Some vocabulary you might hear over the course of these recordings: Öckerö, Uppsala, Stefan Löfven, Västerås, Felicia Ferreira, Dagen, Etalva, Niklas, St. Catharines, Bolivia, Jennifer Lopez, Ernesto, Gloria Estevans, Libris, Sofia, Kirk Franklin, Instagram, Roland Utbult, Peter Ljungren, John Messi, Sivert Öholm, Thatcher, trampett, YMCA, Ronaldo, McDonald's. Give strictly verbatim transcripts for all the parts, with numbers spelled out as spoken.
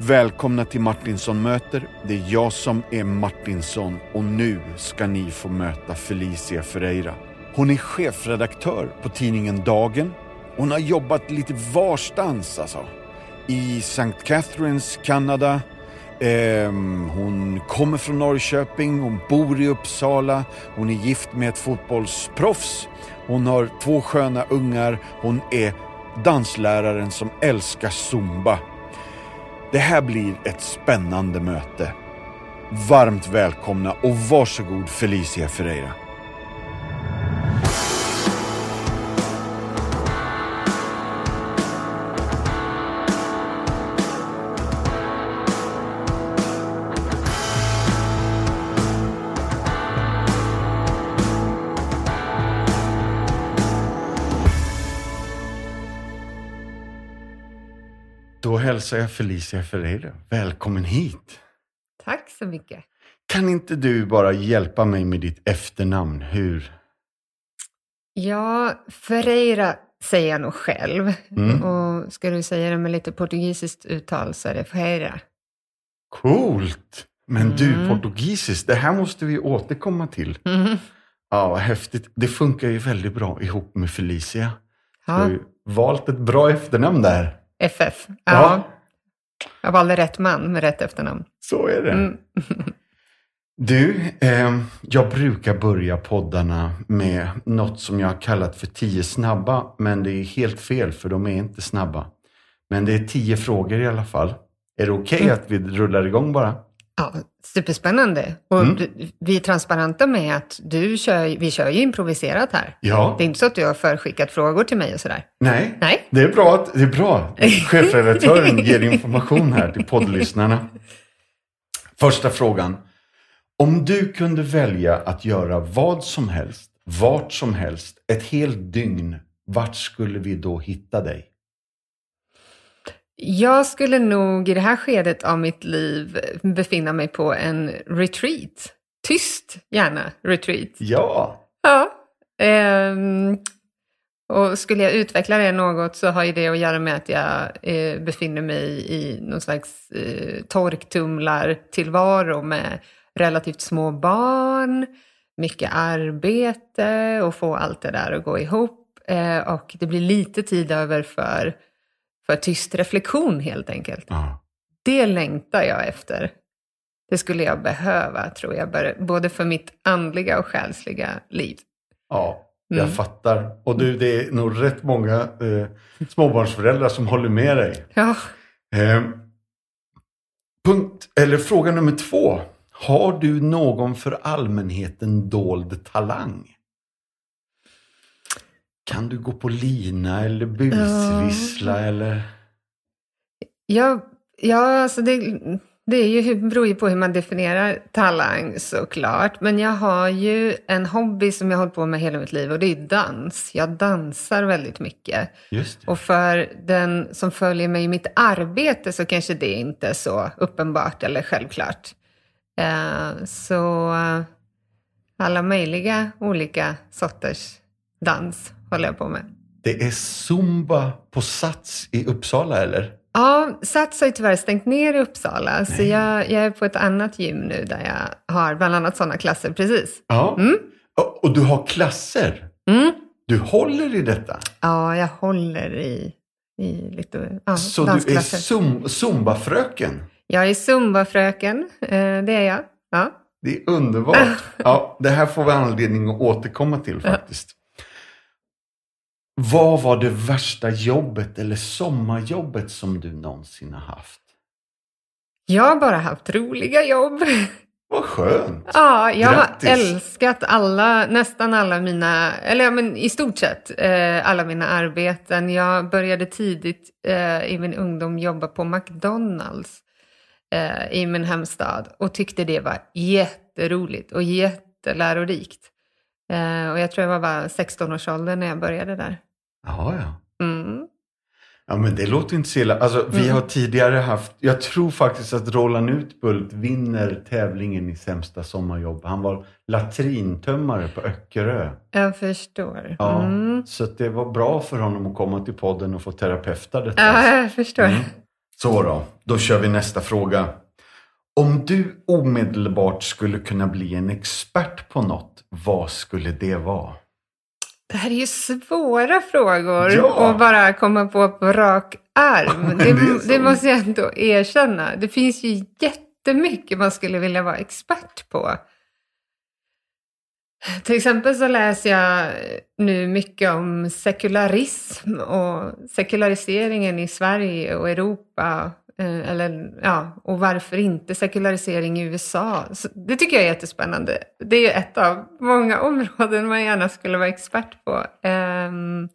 Välkomna till Martinsson möter. Det är jag som är Martinsson och nu ska ni få möta Felicia Ferreira. Hon är chefredaktör på tidningen Dagen. Hon har jobbat lite varstans alltså. I Saint Catharines, Kanada. Eh, hon kommer från Norrköping, hon bor i Uppsala. Hon är gift med ett fotbollsproffs. Hon har två sköna ungar. Hon är dansläraren som älskar Zumba. Det här blir ett spännande möte. Varmt välkomna och varsågod Felicia Ferreira. Hälsa Felicia Ferreira. Välkommen hit. Tack så mycket. Kan inte du bara hjälpa mig med ditt efternamn? Hur? Ja, Ferreira säger jag nog själv. Mm. Och ska du säga det med lite portugisiskt uttal så är det Ferreira. Coolt! Men mm. du, portugisiskt, det här måste vi återkomma till. Mm. Ja, vad häftigt. Det funkar ju väldigt bra ihop med Felicia. Ja. Du har ju valt ett bra efternamn där. F F, ja. ja. Jag valde rätt man med rätt efternamn. Så är det. Mm. Du, eh, jag brukar börja poddarna med något som jag har kallat för tio snabba. Men det är helt fel för de är inte snabba. Men det är tio frågor i alla fall. Är det okej okay mm. att vi rullar igång bara? Ja, superspännande. Och mm. du, vi är transparenta med att du kör, vi kör ju improviserat här. Ja. Det är inte så att du har förskickat frågor till mig och sådär. Nej, Nej. Det är bra. Att, det är bra. Chefredaktören ger information här till poddlyssnarna. Första frågan. Om du kunde välja att göra vad som helst, vart som helst, ett helt dygn, vart skulle vi då hitta dig? Jag skulle nog i det här skedet av mitt liv befinna mig på en retreat. Tyst, gärna, retreat. Ja. Ja. Ehm, och skulle jag utveckla det något så har ju det att göra med att jag eh, befinner mig i någon slags eh, torktumlartillvaro med relativt små barn, mycket arbete och få allt det där att gå ihop. Eh, och det blir lite tid över för... För tyst reflektion helt enkelt. Ja. Det längtar jag efter. Det skulle jag behöva tror jag. Både för mitt andliga och själsliga liv. Ja, jag mm. fattar. Och du, det är nog rätt många eh, småbarnsföräldrar som håller med dig. Ja. Eh, punkt, eller fråga nummer två. Har du någon för allmänheten dold talang? Kan du gå på lina eller busvissla ja. eller? Ja, ja alltså det, det är ju, beror ju på hur man definierar talang såklart. Men jag har ju en hobby som jag håller på med hela mitt liv och det är dans. Jag dansar väldigt mycket. Just det. Och för den som följer mig i mitt arbete så kanske det inte är så uppenbart eller självklart. Uh, så uh, alla möjliga olika sorters dans håller jag på med. Det är Zumba på Sats i Uppsala, eller? Ja, Sats har ju tyvärr stängt ner i Uppsala. Nej. Så jag, jag är på ett annat gym nu där jag har bland annat sådana klasser, precis. Ja, mm. och, och du har klasser? Mm. Du håller i detta? Ja, jag håller i, i lite ja, så dansklasser. Så du är Zumba-fröken? Jag är Zumba-fröken, eh, det är jag. Ja. Det är underbart. Ja, det här får vi anledning att återkomma till faktiskt. Vad var det värsta jobbet eller sommarjobbet som du någonsin har haft? Jag har bara haft roliga jobb. Vad skönt. Ja, jag Grattis. har älskat alla, nästan alla mina, eller ja, men i stort sett eh, alla mina arbeten. Jag började tidigt eh, i min ungdom jobba på McDonald's eh, i min hemstad. Och tyckte det var jätteroligt och jättelärorikt. Eh, och jag tror jag var bara sexton års åldern när jag började där. Jaha, ja. Mm. Ja, men det låter inte så illa. Alltså, vi mm. har tidigare haft... Jag tror faktiskt att Roland Utbult vinner tävlingen i sämsta sommarjobb. Han var latrintömmare på Öckerö. Jag förstår. Ja, mm. så det var bra för honom att komma till podden och få terapeuta detta. Ja, jag förstår. Mm. Så då, då kör vi nästa fråga. Om du omedelbart skulle kunna bli en expert på något, vad skulle det vara? Det här är ju svåra frågor ja. att bara komma på på rak arm. Det, det, det måste jag ändå erkänna. Det finns ju jättemycket man skulle vilja vara expert på. Till exempel så läser jag nu mycket om sekularism och sekulariseringen i Sverige och Europa. Eller, ja, och varför inte sekularisering i U S A. Så det tycker jag är jättespännande. Det är ju ett av många områden man gärna skulle vara expert på. Um,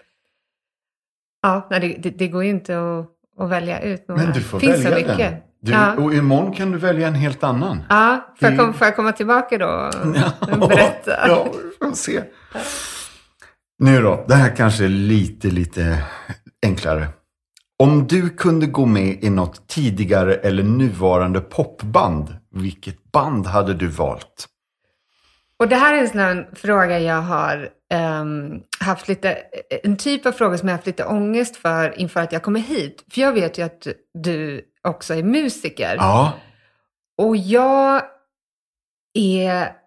ja, nej, det, det går ju inte att, att välja ut några. Men du får Finns välja mycket. Den. Du, ja. Och imorgon kan du välja en helt annan. Ja, får jag, kom, får jag komma tillbaka då och ja, berätta? Ja, vi får se. Nu då, det här kanske är lite, lite enklare. Om du kunde gå med i något tidigare eller nuvarande popband, vilket band hade du valt? Och det här är en sån här fråga jag har um, haft lite, en typ av fråga som jag haft lite ångest för inför att jag kommer hit. För jag vet ju att du också är musiker. Ja. Och jag är...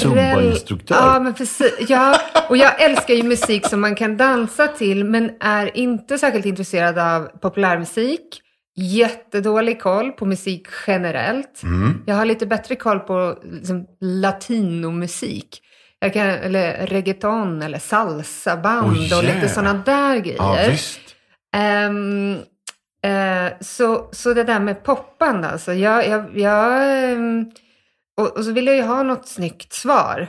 Zumba-instruktör. Ja, men precis. Ja, och jag älskar ju musik som man kan dansa till, men är inte särskilt intresserad av populärmusik. Jättedålig koll på musik generellt. Mm. Jag har lite bättre koll på liksom, latinomusik. Jag kan, eller reggaeton eller salsaband oh, yeah. och lite sådana där grejer. Ja, visst. Um, uh, så, så det där med popband alltså. Jag... jag, jag um, Och, och så vill jag ju ha något snyggt svar.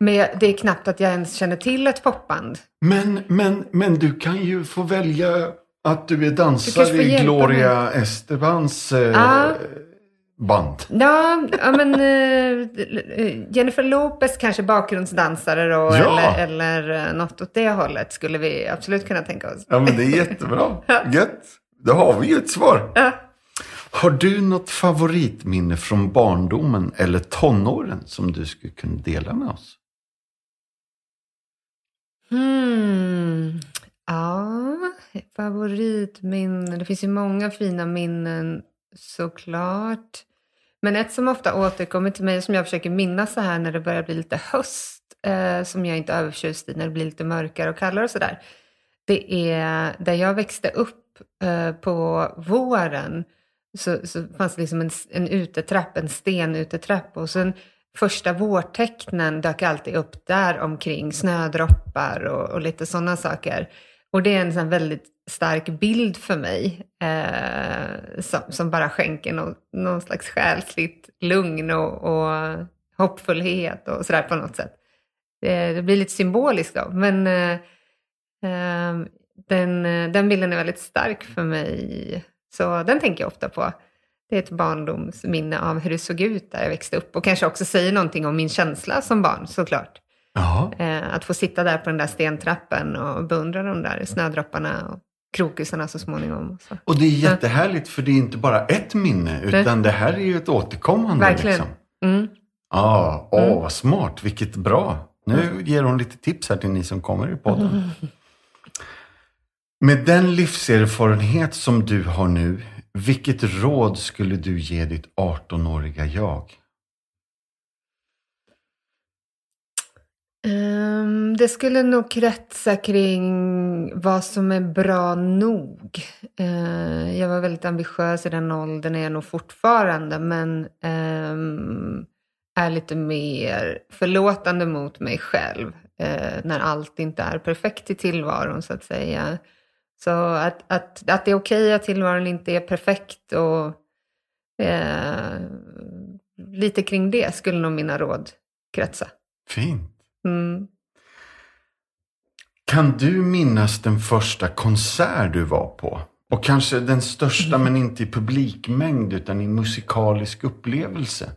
Men det är knappt att jag ens känner till ett popband. Men, men, men du kan ju få välja att du är dansare i Gloria Estevans eh, ah. band. Ja, ja men eh, Jennifer Lopez kanske bakgrundsdansare då. Ja. Eller, eller något åt det hållet skulle vi absolut kunna tänka oss. Ja, men det är jättebra. Gött. Då har vi ju ett svar. Ja. Har du något favoritminne från barndomen eller tonåren som du skulle kunna dela med oss? Hmm. Ja, favoritminne. Det finns ju många fina minnen såklart. Men ett som ofta återkommer till mig som jag försöker minnas så här när det börjar bli lite höst. Eh, som jag inte är övertjust i när det blir lite mörkare och kallare och sådär. Det är där jag växte upp eh, på våren. Så, så fanns det liksom en, en utetrapp, en stenutetrapp. Och sen första vårtecknen dök alltid upp där omkring. Snödroppar och, och lite sådana saker. Och det är en sån väldigt stark bild för mig. Eh, som, som bara skänker någon, någon slags själsligt lugn och, och hoppfullhet och sådär på något sätt. Eh, det blir lite symboliskt då. Men eh, eh, den, den bilden är väldigt stark för mig. Så den tänker jag ofta på. Det är ett barndomsminne av hur det såg ut där jag växte upp. Och kanske också säger någonting om min känsla som barn, såklart. Eh, att få sitta där på den där stentrappen och beundra de där snödropparna och krokusarna så småningom. Så. Och det är jättehärligt för det är inte bara ett minne utan mm. det här är ju ett återkommande. Verkligen. Liksom. Mm. Ah, åh, mm. vad smart, vilket bra. Nu mm. ger hon lite tips här till ni som kommer i podden. Mm. Med den livserfarenhet som du har nu, vilket råd skulle du ge ditt arton-åriga jag? Um, det skulle nog kretsa kring vad som är bra nog. Uh, jag var väldigt ambitiös i den åldern, är jag nog fortfarande, men um, är lite mer förlåtande mot mig själv. Uh, när allt inte är perfekt i tillvaron så att säga. Så att, att, att det är okej att tillvaron inte är perfekt och eh, lite kring det skulle nog mina råd kretsa. Fint. Mm. Kan du minnas den första konsert du var på? Och kanske den största mm. men inte i publikmängd utan i musikalisk upplevelse?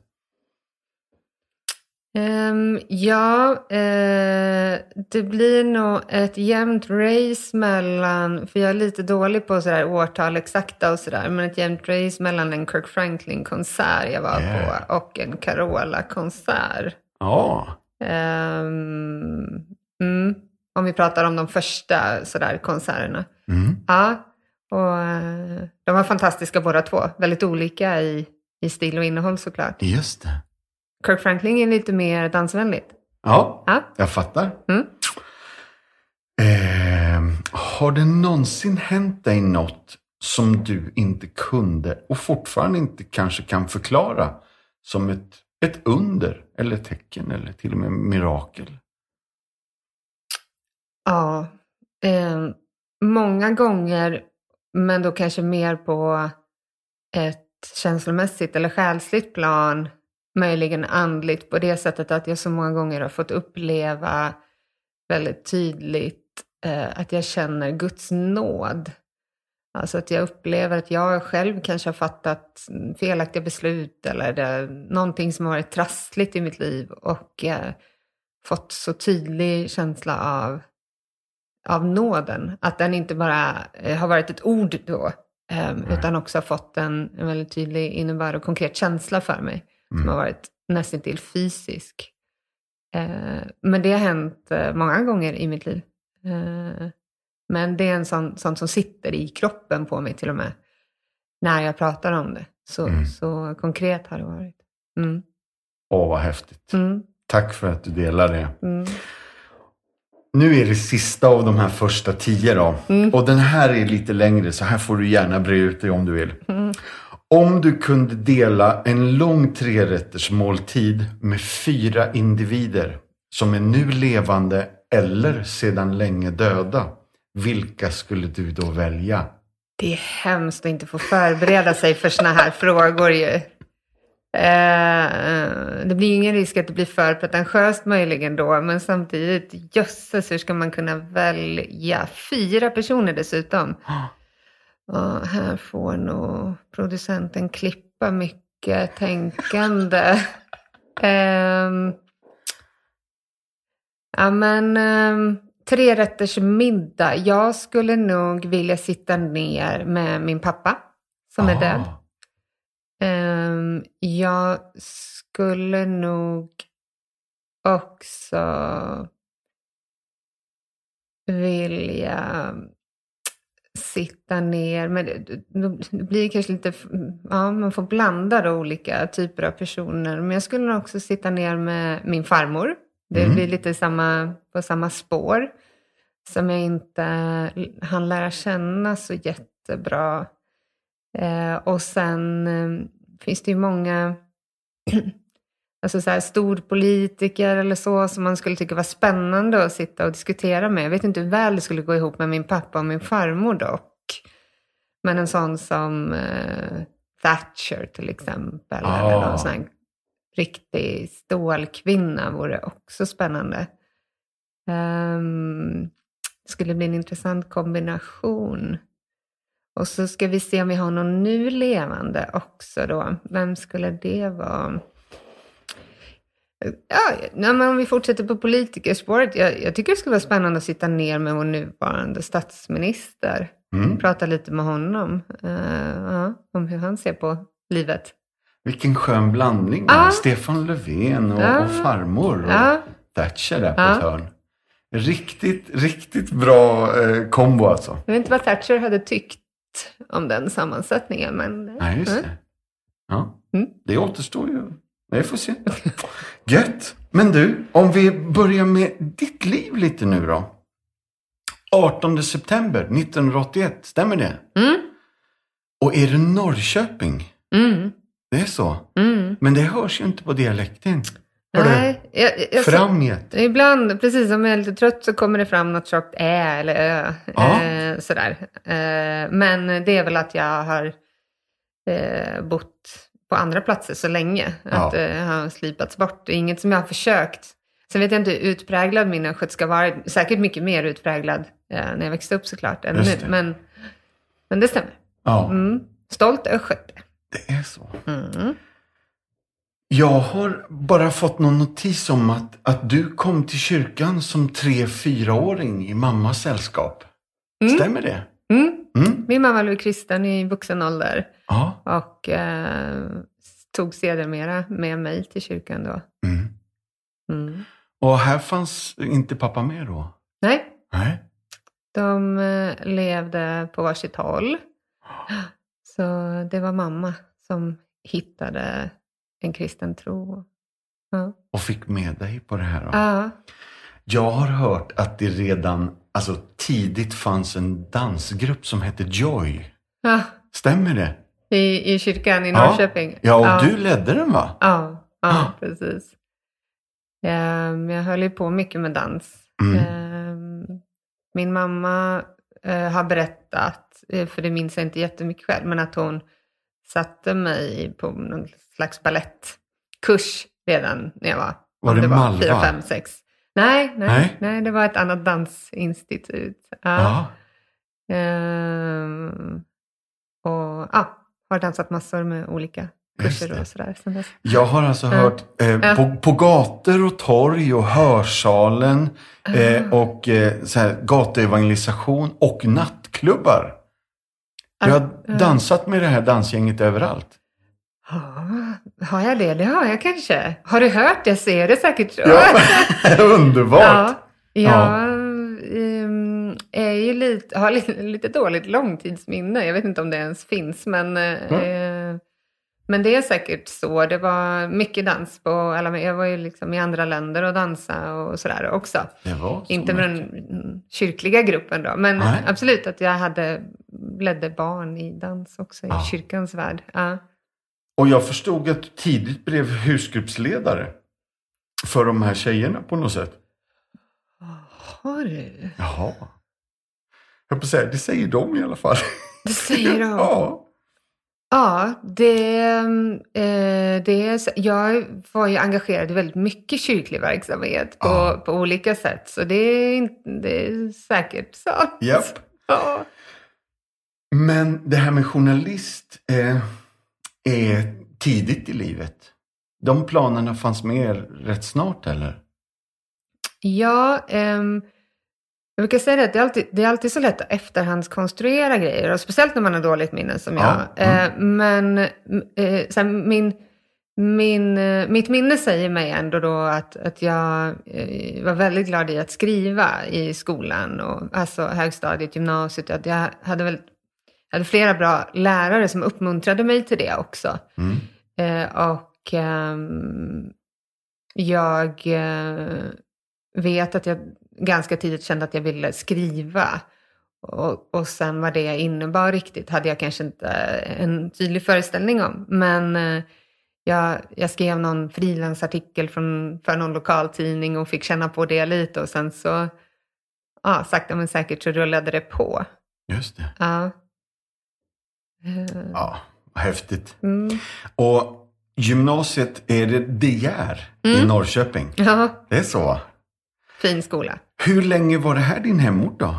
Um, ja, uh, det blir nog ett jämnt race mellan, för jag är lite dålig på sådär årtal exakta och sådär, men ett jämnt race mellan en Kirk Franklin-konsert jag var yeah. på och en Carola-konsert. Ja. Oh. Um, mm, om vi pratar om de första sådär konserterna. Mm. Ja, Och de var fantastiska båda två. Väldigt olika i, i stil och innehåll såklart. Just det. Kirk Franklin är lite mer dansvänligt. Ja, ja. Jag fattar. Mm. Eh, har det någonsin hänt dig något som du inte kunde och fortfarande inte kanske kan förklara som ett, ett under eller tecken eller till och med mirakel? Ja, eh, många gånger, men då kanske mer på ett känslomässigt eller själsligt plan, möjligen andligt på det sättet att jag så många gånger har fått uppleva väldigt tydligt eh, att jag känner Guds nåd. Alltså att jag upplever att jag själv kanske har fattat felaktiga beslut eller det, någonting som har varit trassligt i mitt liv och eh, fått så tydlig känsla av, av nåden. Att den inte bara eh, har varit ett ord då eh, utan också har fått en, en väldigt tydlig innebär och konkret känsla för mig. Mm. Som har varit nästan till fysisk. Eh, men det har hänt eh, många gånger i mitt liv. Eh, men det är en sån, sån som sitter i kroppen på mig till och med. När jag pratar om det. Så, mm. så konkret har det varit. Mm. Åh, vad häftigt. Mm. Tack för att du delar det. Mm. Nu är det sista av de här första tio då. Mm. Och den här är lite längre så här får du gärna bre ut dig om du vill. Mm. Om du kunde dela en lång trerättersmåltid med fyra individer som är nu levande eller sedan länge döda, vilka skulle du då välja? Det är hemskt att inte få förbereda sig för såna här frågor ju. Eh, det blir ingen risk att det blir för pretentiöst möjligen då, men samtidigt, jösses, hur ska man kunna välja fyra personer dessutom? Och här får nog producenten klippa mycket tänkande. um, ja men um, tre rätters middag. Jag skulle nog vilja sitta ner med min pappa som oh. är död. Um, jag skulle nog också vilja sitta ner, men det blir kanske lite, ja, man får blanda då olika typer av personer, men jag skulle också sitta ner med min farmor, det mm. blir lite samma, på samma spår som jag inte hann lära känna så jättebra eh, och sen eh, finns det ju många alltså så här storpolitiker eller så som man skulle tycka var spännande att sitta och diskutera med. Jag vet inte hur väl det skulle gå ihop med min pappa och min farmor dock. Men en sån som eh, Thatcher till exempel. Oh. Eller någon sån här riktig stålkvinna vore också spännande. Um, det skulle bli en intressant kombination. Och så ska vi se om vi har någon nu levande också då. Vem skulle det vara? Ja, men om vi fortsätter på politikerspåret, jag, jag tycker det skulle vara spännande att sitta ner med vår nuvarande statsminister. Mm. Prata lite med honom uh, uh, om hur han ser på livet. Vilken skön blandning. Ah. Stefan Löfven och, ah. och farmor och ah. Thatcher där på ah. ett hörn. Riktigt, riktigt bra eh, kombo alltså. Jag vet inte vad Thatcher hade tyckt om den sammansättningen. Men, Nej, just uh. det. Ja. Mm. Det återstår ju. Nej, får se. Gött. Men du, om vi börjar med ditt liv lite nu då. artonde september nittonhundraåttioett, stämmer det? Mm. Och är det Norrköping? Mm. Det är så. Mm. Men det hörs ju inte på dialekten. Hör Nej. Jag, jag, fram jag, så, ibland, precis om jag är lite trött så kommer det fram något tjockt ä eller ö. Ja. Eh, sådär. Eh, men det är väl att jag har eh, bott på andra platser så länge. Att ja. äh, har slipats bort. Det är inget som jag har försökt. Sen vet jag inte hur utpräglad min östgötska var. Säkert mycket mer utpräglad äh, när jag växte upp såklart än nu. Men, men det stämmer. Ja. Mm. Stolt östgöte. Det är så. Mm. Jag har bara fått någon notis om att, att du kom till kyrkan som tre-fyraåring i mammas sällskap. Mm. Stämmer det? Mm. Mm. Min mamma blev kristen i vuxen ålder ja. och eh, tog sedermera med mig till kyrkan då. Mm. Mm. Och här fanns inte pappa med då? Nej. Nej. De levde på varsitt håll. Så det var mamma som hittade en kristen tro. Ja. Och fick med dig på det här då? Ja. Jag har hört att det redan alltså, tidigt fanns en dansgrupp som hette Joy. Ja. Stämmer det? I, i kyrkan i Norrköping. Ja, och ja. Du ledde den va? Ja, ja ah. precis. Um, jag höll ju på mycket med dans. Mm. Um, min mamma uh, har berättat, för det minns jag inte jättemycket själv, men att hon satte mig på någon slags ballettkurs redan när jag var... Var det, det var fyra, fem, sex. Nej, nej, nej, nej, det var ett annat dansinstitut. Ja. Um, och ja, ah, har dansat massor med olika kurser och sådär. Jag har alltså uh, hört eh, uh. på, på gator och torg och hörsalen eh, uh. och eh, så här, gatuevangelisation och nattklubbar. Jag har uh. dansat med det här dansgänget överallt. Ja, har jag det? Det har jag kanske. Har du hört det så är det säkert så. Ja, underbart. Ja, jag ja. är ju lite, har lite, lite dåligt långtidsminne. Jag vet inte om det ens finns, men, mm. eh, men det är säkert så. Det var mycket dans på, alla, jag var ju liksom i andra länder och dansa och sådär också. Det var så inte med mycket. Den kyrkliga gruppen då, men nej. Absolut att jag hade ledde barn i dans också i ja. kyrkans värld, ja. Och jag förstod att du tidigt blev husgruppsledare för de här tjejerna på något sätt. Har du? Jaha. Jag höll på att säga, det säger de i alla fall. Det säger de? Ja. Ja, det, eh, det, jag var ju engagerad i väldigt mycket kyrklig verksamhet på, ja. på olika sätt. Så det, det är säkert så. Japp. Ja. Men det här med journalist... Eh, är tidigt i livet. De planerna fanns med er rätt snart, eller? Ja, um, jag brukar säga att det är, alltid, det är alltid så lätt att efterhandskonstruera grejer. Och speciellt när man har dåligt minne som ja. jag. Mm. Uh, men uh, så här, min, min, uh, mitt minne säger mig ändå då att, att jag uh, var väldigt glad i att skriva i skolan. Och, alltså högstadiet, gymnasiet. Att jag hade väldigt Jag hade flera bra lärare som uppmuntrade mig till det också. Mm. Eh, och eh, jag eh, vet att jag ganska tidigt kände att jag ville skriva. Och, och sen vad det innebar riktigt hade jag kanske inte en tydlig föreställning om. Men eh, jag, jag skrev någon frilansartikel från, för någon lokaltidning och fick känna på det lite. Och sen så, ja, sakta men säkert så rullade det på. Just det. Ja. Ja, häftigt. Mm. Och gymnasiet är det D R mm. i Norrköping. Ja. Det är så. Fin skola. Hur länge var det här din hemort då?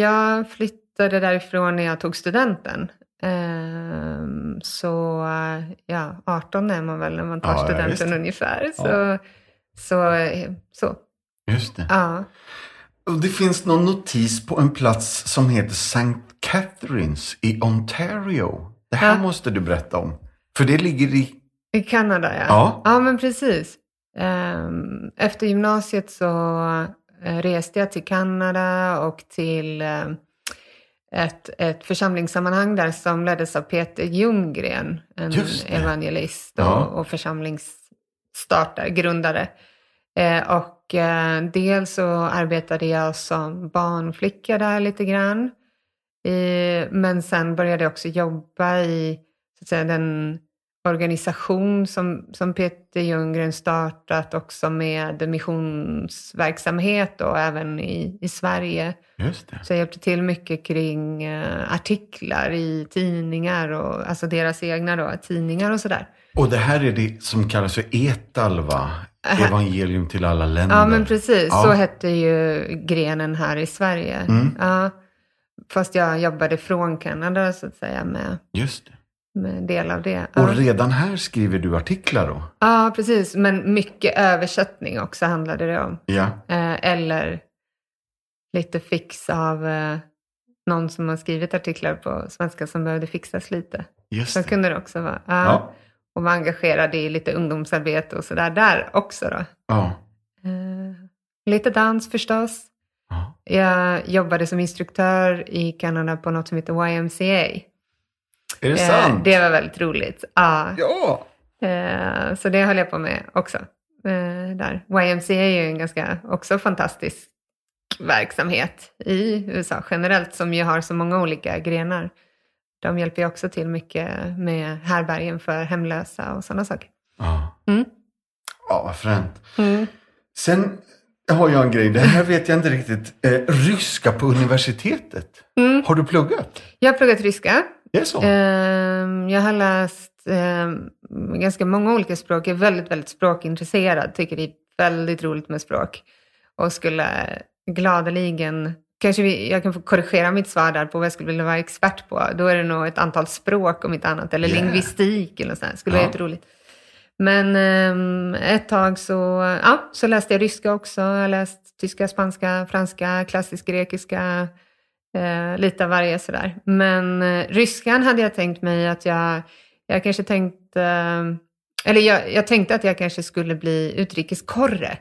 Jag flyttade därifrån när jag tog studenten. Så ja, arton är man väl när man tar ja, studenten ja, ungefär. Så, ja. så, så. Just det. Ja. Och det finns någon notis på en plats som heter Saint Catharines i Ontario. Det här ja. måste du berätta om. För det ligger i... I Kanada, ja. Ja, ja men precis. Efter gymnasiet så reste jag till Kanada och till ett, ett församlingssammanhang där som leddes av Peter Ljungren. En evangelist och, ja. och församlingsstartare, grundare. Och dels så arbetade jag som barnflicka där lite grann. I, men sen började jag också jobba i så att säga, den organisation som, som Peter Ljunggren startat också med missionsverksamhet och även i, i Sverige. Just det. Så jag hjälpte till mycket kring uh, artiklar i tidningar och alltså deras egna då, tidningar och sådär. Och det här är det som kallas för Etalva, evangelium till alla länder. Ja men precis, ja. Så hette ju grenen här i Sverige. Mm. Ja. Fast jag jobbade från Kanada så att säga med, Just det. med del av det. Ja. Och redan här skriver du artiklar då? Ja, precis. Men mycket översättning också handlade det om. Ja. Eh, eller lite fix av eh, någon som har skrivit artiklar på svenska som behövde fixas lite. Just det. Så kunde det också vara. Ja. Ja. Och var engagerad i lite ungdomsarbete och sådär där också då. Ja. Eh, lite dans förstås. Jag jobbade som instruktör i Kanada på något som heter Y M C A. Är det sant? Det var väldigt roligt. Ja. ja. Så det höll jag på med också. Där. Y M C A är ju en ganska också fantastisk verksamhet i U S A generellt, som ju har så många olika grenar. De hjälper ju också till mycket med härbärgen för hemlösa och sådana saker. Ja, mm. ja vad fränt. Mm. Sen har jag en grej, det här vet jag inte riktigt. Eh, ryska på universitetet. Mm. Har du pluggat? Jag har pluggat ryska. Det är så. Eh, jag har läst eh, ganska många olika språk. Jag är väldigt, väldigt språkintresserad. Tycker det är väldigt roligt med språk. Och skulle gladeligen... Kanske vi, jag kan få korrigera mitt svar där på vad jag skulle vilja vara expert på. Då är det nog ett antal språk om inte annat. Eller yeah. lingvistik eller något sånt. Skulle ja. vara jätteroligt. Men um, ett tag så, ja, så läste jag ryska också. Jag läste tyska, spanska, franska, klassisk grekiska. Eh, lite av varje sådär. Men eh, ryskan hade jag tänkt mig att jag... Jag kanske tänkte... Eh, eller jag, jag tänkte att jag kanske skulle bli utrikeskorre.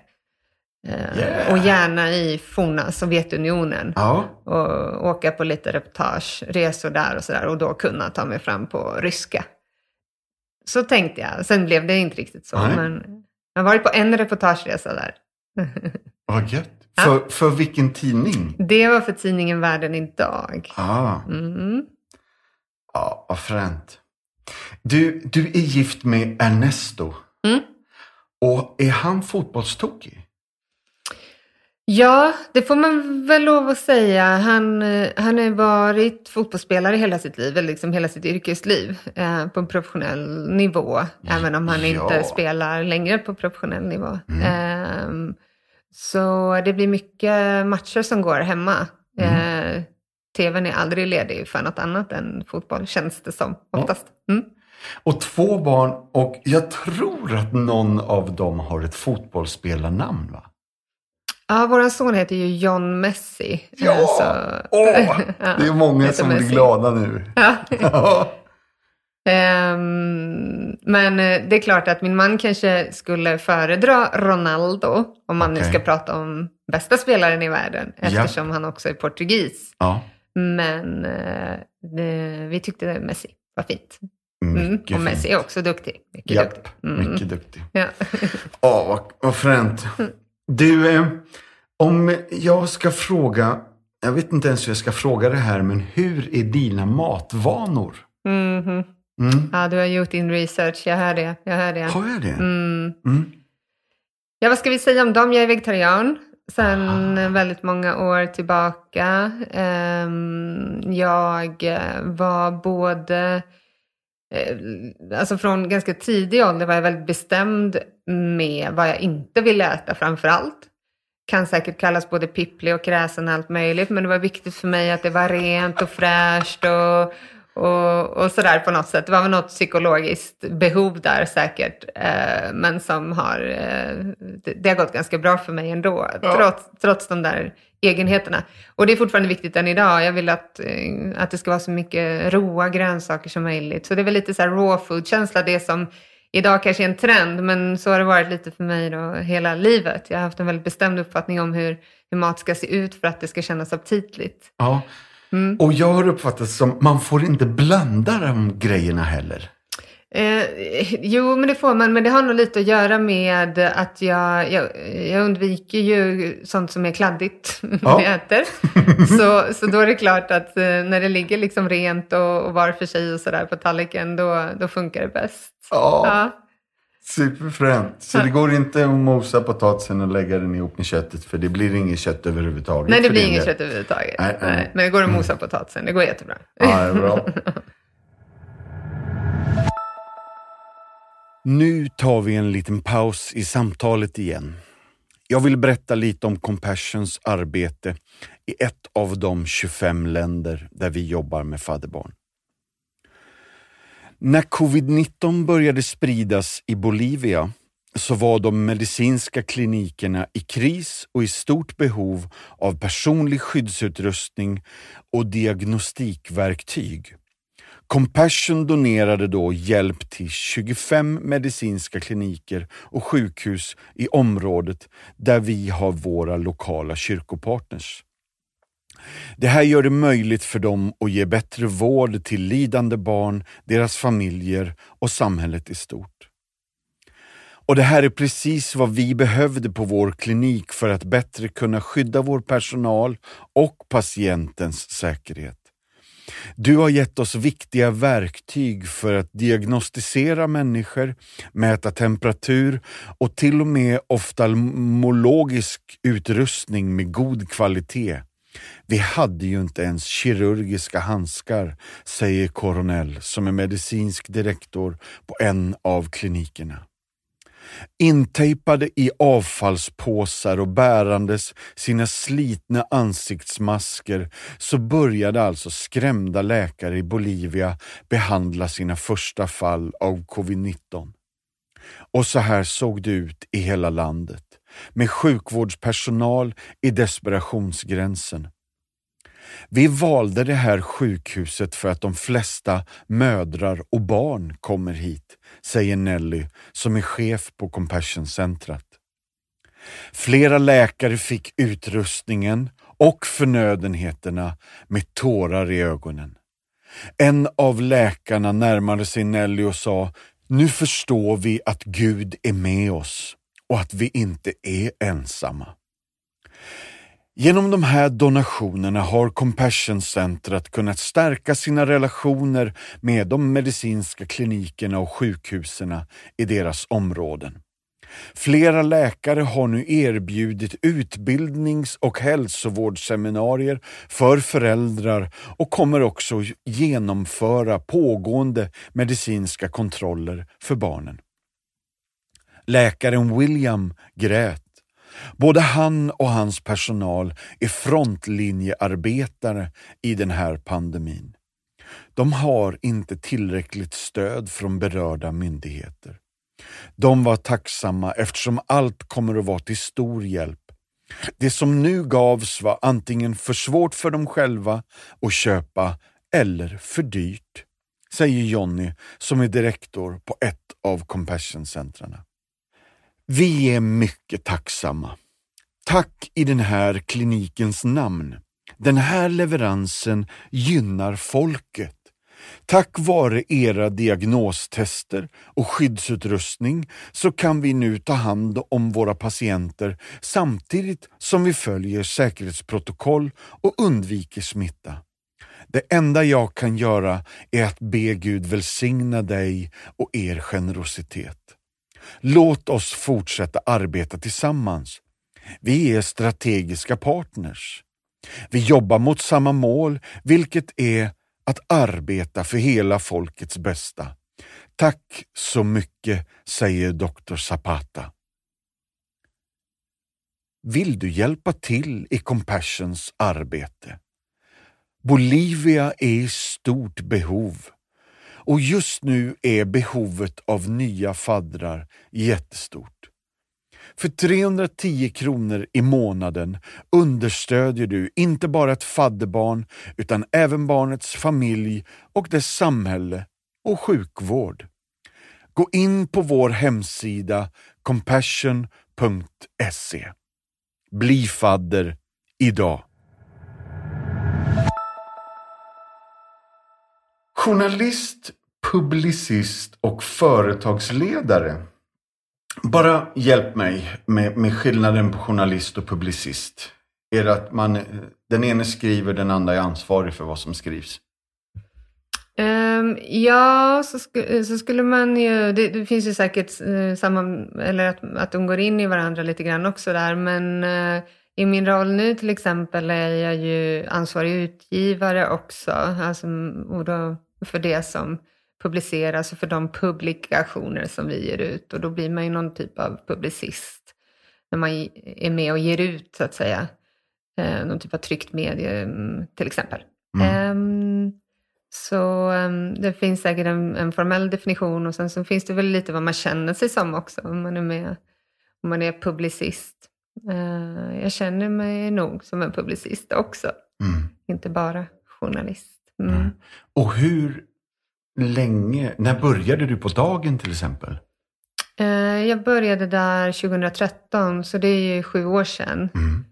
Yeah. Och gärna i forna Sovjetunionen oh. och åka på lite reportage, resor där och sådär, och då kunna ta mig fram på ryska. Så tänkte jag, sen blev det inte riktigt så. Nej. Men jag har varit på en reportageresa där. Vad gött. Ja. för, för vilken tidning? Det var för tidningen Världen idag. ah. mm. Ja, vad fränt. du, du är gift med Ernesto. mm. Och är han fotbollstokig? Ja, det får man väl lov att säga. Han, han har varit fotbollsspelare hela sitt liv, eller liksom hela sitt yrkesliv, eh, på en professionell nivå. Ja. Även om han inte spelar längre på professionell nivå. Mm. Eh, så det blir mycket matcher som går hemma. Mm. Eh, T V:n är aldrig ledig för något annat än fotboll, känns det som oftast. Mm. Och två barn, och jag tror att någon av dem har ett fotbollsspelarnamn, va? Ja, vår son heter ju John Messi. Ja, alltså, åh, det är många ja, som Messi. Blir glada nu. Ja. ja. Um, men det är klart att min man kanske skulle föredra Ronaldo, om man okay. nu ska prata om bästa spelaren i världen, eftersom ja. han också är portugis. Ja. Men uh, vi tyckte att Messi var fint. Mm. Och Messi fint. Är också duktig. Mycket Japp, duktig. Mm. Mycket duktig. Ja, oh, vad, vad fränt. Mm. Du, eh, om jag ska fråga, jag vet inte ens hur jag ska fråga det här, men hur är dina matvanor? Mm-hmm. Mm. Ja, du har gjort din research, jag hör det. Jag hör det. Har jag det? Mm. Mm. Ja, vad ska vi säga om dem? Jag är vegetarian sedan ah. väldigt många år tillbaka. Um, jag var både... Alltså från ganska tidig ålder var jag väldigt bestämd med vad jag inte ville äta framförallt. Kan säkert kallas både pipplig och kräsen och allt möjligt. Men det var viktigt för mig att det var rent och fräscht och, och, och sådär på något sätt. Det var väl något psykologiskt behov där säkert. Eh, men som har, eh, det, det har gått ganska bra för mig ändå. Ja. Trots, trots de där egenheterna. Och det är fortfarande viktigt än idag. Jag vill att, att det ska vara så mycket råa grönsaker som möjligt. Så det är väl lite så här raw food-känsla. Det som idag kanske är en trend. Men så har det varit lite för mig då hela livet. Jag har haft en väldigt bestämd uppfattning om hur, hur mat ska se ut för att det ska kännas aptitligt. Ja, mm. och jag har uppfattat som man får inte blanda de grejerna heller. Eh, jo, men det får man. Men det har nog lite att göra med att jag, jag, jag undviker ju sånt som är kladdigt ja. jag äter. Så, så då är det klart att eh, när det ligger liksom rent och, och var för sig och sådär på tallriken, då, då funkar det bäst. Ja, ja. Superfränt. Så ja. det går inte att mosa potatisen och lägga den ihop med köttet, för det blir inget kött överhuvudtaget. Nej, det blir inget kött överhuvudtaget. Nej, nej. Nej, men det går att mosa potatisen, det går jättebra. Ja, det är bra. Nu tar vi en liten paus i samtalet igen. Jag vill berätta lite om Compassions arbete i ett av de tjugofem länder där vi jobbar med fadderbarn. När covid nitton började spridas i Bolivia så var de medicinska klinikerna i kris och i stort behov av personlig skyddsutrustning och diagnostikverktyg. Compassion donerade då hjälp till tjugofem medicinska kliniker och sjukhus i området där vi har våra lokala kyrkopartners. Det här gör det möjligt för dem att ge bättre vård till lidande barn, deras familjer och samhället i stort. Och det här är precis vad vi behövde på vår klinik för att bättre kunna skydda vår personal och patientens säkerhet. Du har gett oss viktiga verktyg för att diagnostisera människor, mäta temperatur och till och med oftalmologisk utrustning med god kvalitet. Vi hade ju inte ens kirurgiska handskar, säger Coronel som är medicinsk direktor på en av klinikerna. Intejpade i avfallspåsar och bärandes sina slitna ansiktsmasker så började alltså skrämda läkare i Bolivia behandla sina första fall av covid nitton. Och så här såg det ut i hela landet, med sjukvårdspersonal i desperationsgränsen. Vi valde det här sjukhuset för att de flesta mödrar och barn kommer hit, säger Nelly som är chef på Compassion-centret. Flera läkare fick utrustningen och förnödenheterna med tårar i ögonen. En av läkarna närmade sig Nelly och sa: "Nu förstår vi att Gud är med oss och att vi inte är ensamma." Genom de här donationerna har Compassion-centret kunnat stärka sina relationer med de medicinska klinikerna och sjukhusen i deras områden. Flera läkare har nu erbjudit utbildnings- och hälsovårdsseminarier för föräldrar och kommer också genomföra pågående medicinska kontroller för barnen. Läkaren William grät. Både han och hans personal är frontlinjearbetare i den här pandemin. De har inte tillräckligt stöd från berörda myndigheter. De var tacksamma eftersom allt kommer att vara till stor hjälp. Det som nu gavs var antingen för svårt för dem själva att köpa eller för dyrt, säger Johnny som är direktor på ett av Compassion-centrarna. Vi är mycket tacksamma. Tack i den här klinikens namn. Den här leveransen gynnar folket. Tack vare era diagnostester och skyddsutrustning så kan vi nu ta hand om våra patienter samtidigt som vi följer säkerhetsprotokoll och undviker smitta. Det enda jag kan göra är att be Gud välsigna dig och er generositet. Låt oss fortsätta arbeta tillsammans. Vi är strategiska partners. Vi jobbar mot samma mål, vilket är att arbeta för hela folkets bästa. Tack så mycket, säger doktor Zapata. Vill du hjälpa till i Compassions arbete? Bolivia är i stort behov. Och just nu är behovet av nya faddrar jättestort. För trehundratio kronor i månaden understödjer du inte bara ett fadderbarn utan även barnets familj och dess samhälle och sjukvård. Gå in på vår hemsida compassion punkt se. Bli fadder idag. Journalist, publicist och företagsledare. Bara hjälp mig med, med skillnaden på journalist och publicist. Är det att man, den ene skriver, den andra är ansvarig för vad som skrivs? Um, ja, så, sku, så skulle man ju... Det, det finns ju säkert uh, samma... Eller att, att de går in i varandra lite grann också där. Men uh, i min roll nu till exempel är jag ju ansvarig utgivare också. Alltså, och då, för det som publiceras och för de publikationer som vi ger ut. Och då blir man ju någon typ av publicist när man är med och ger ut, så att säga. Eh, någon typ av tryckt medie till exempel. Mm. Eh, så eh, det finns säkert en, en formell definition, och sen så finns det väl lite vad man känner sig som också om man är med, om man är publicist. Eh, jag känner mig nog som en publicist också. Mm. Inte bara journalist. Mm. Mm. Och hur länge. När började du på Dagen till exempel? Jag började där tjugohundratretton, så det är ju sju år sedan. Mm.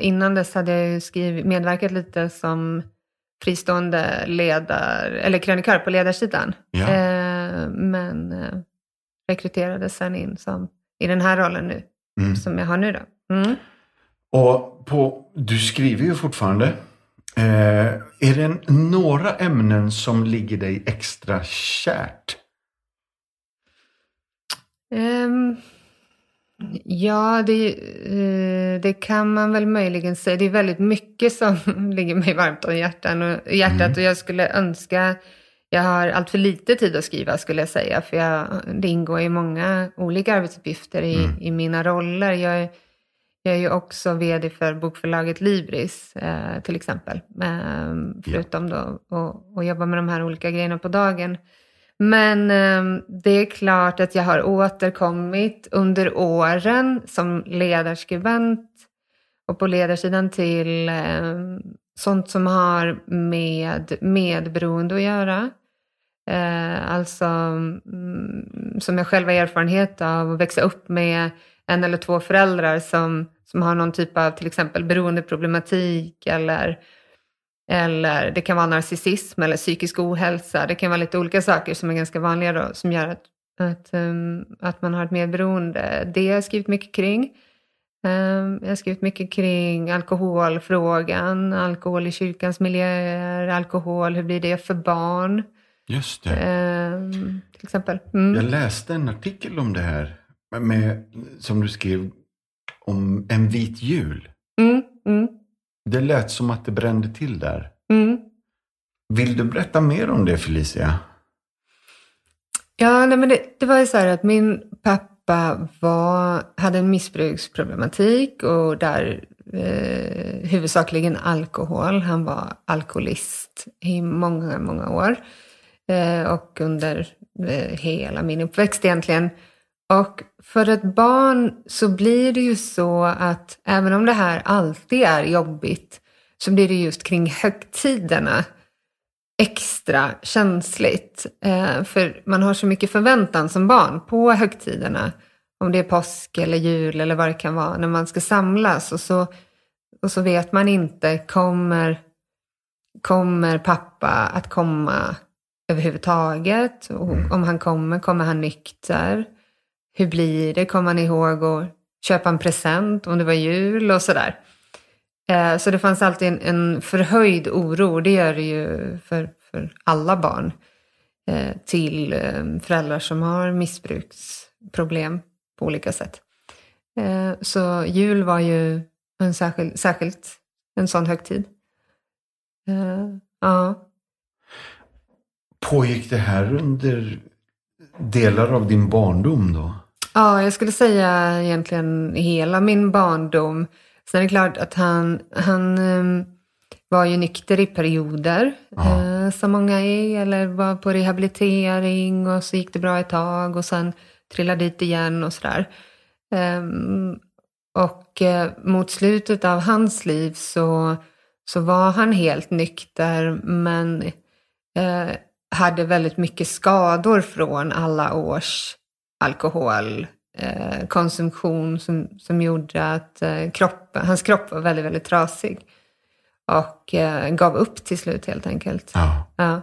Innan dess hade jag ju skrivit, medverkat lite som fristående ledare, eller krönikör på ledarsidan. Ja. Men rekryterades sen in som, i den här rollen nu, mm. som jag har nu då. Mm. Och på, du skriver ju fortfarande. Eh, är det några ämnen som ligger dig extra kärt? Um, ja, det, eh, det kan man väl möjligen säga. Det är väldigt mycket som ligger mig varmt om hjärtan och, hjärtat. Mm. Och jag skulle önska... Jag har allt för lite tid att skriva skulle jag säga. För jag, det ingår ju många olika arbetsuppgifter i, mm. i mina roller. Jag är... Jag är ju också vd för bokförlaget Libris eh, till exempel. Eh, förutom då och, och jobba med de här olika grejerna på Dagen. Men eh, det är klart att jag har återkommit under åren som ledarskribent och på ledarsidan till eh, sånt som har med medberoende att göra. Eh, alltså mm, som jag själv har erfarenhet av att växa upp med en eller två föräldrar som, som har någon typ av till exempel beroendeproblematik eller, eller det kan vara narcissism eller psykisk ohälsa. Det kan vara lite olika saker som är ganska vanliga då, som gör att, att, um, att man har ett medberoende. Det har jag skrivit mycket kring. Um, jag har skrivit mycket kring alkoholfrågan, alkohol i kyrkans miljöer, alkohol, hur blir det för barn? Just det. Um, till exempel. Mm. Jag läste en artikel om det här. Med, som du skrev om en vit jul. Mm, mm. Det lät som att det brände till där. Mm. Vill du berätta mer om det, Felicia? Ja, nej, men det, det var ju så här att min pappa var, hade en missbruksproblematik. Och där eh, huvudsakligen alkohol. Han var alkoholist i många, många år. Eh, och under eh, hela min uppväxt egentligen. Och för ett barn så blir det ju så att även om det här alltid är jobbigt så blir det just kring högtiderna extra känsligt. Eh, för man har så mycket förväntan som barn på högtiderna. Om det är påsk eller jul eller vad det kan vara när man ska samlas. Och så, och så vet man inte, kommer, kommer pappa att komma överhuvudtaget? Och om han kommer, kommer han nykter? Hur blir det? Kommer man ihåg att köpa en present om det var jul och sådär. Så det fanns alltid en, en förhöjd oro. Det gör det ju för, för alla barn till föräldrar som har missbruksproblem på olika sätt. Så jul var ju en särskild, särskilt en sån högtid. Ja. Pågick det här under... delar av din barndom då? Ja, jag skulle säga egentligen hela min barndom. Sen är det klart att han, han um, var ju nykter i perioder. Eh, som många är. Eller var på rehabilitering. Och så gick det bra ett tag. Och sen trillade dit igen och sådär. Um, och eh, mot slutet av hans liv så, så var han helt nykter. Men... Eh, hade väldigt mycket skador från alla års alkoholkonsumtion eh, som, som gjorde att eh, kropp, hans kropp var väldigt, väldigt trasig. Och eh, gav upp till slut helt enkelt. Ja. Ja.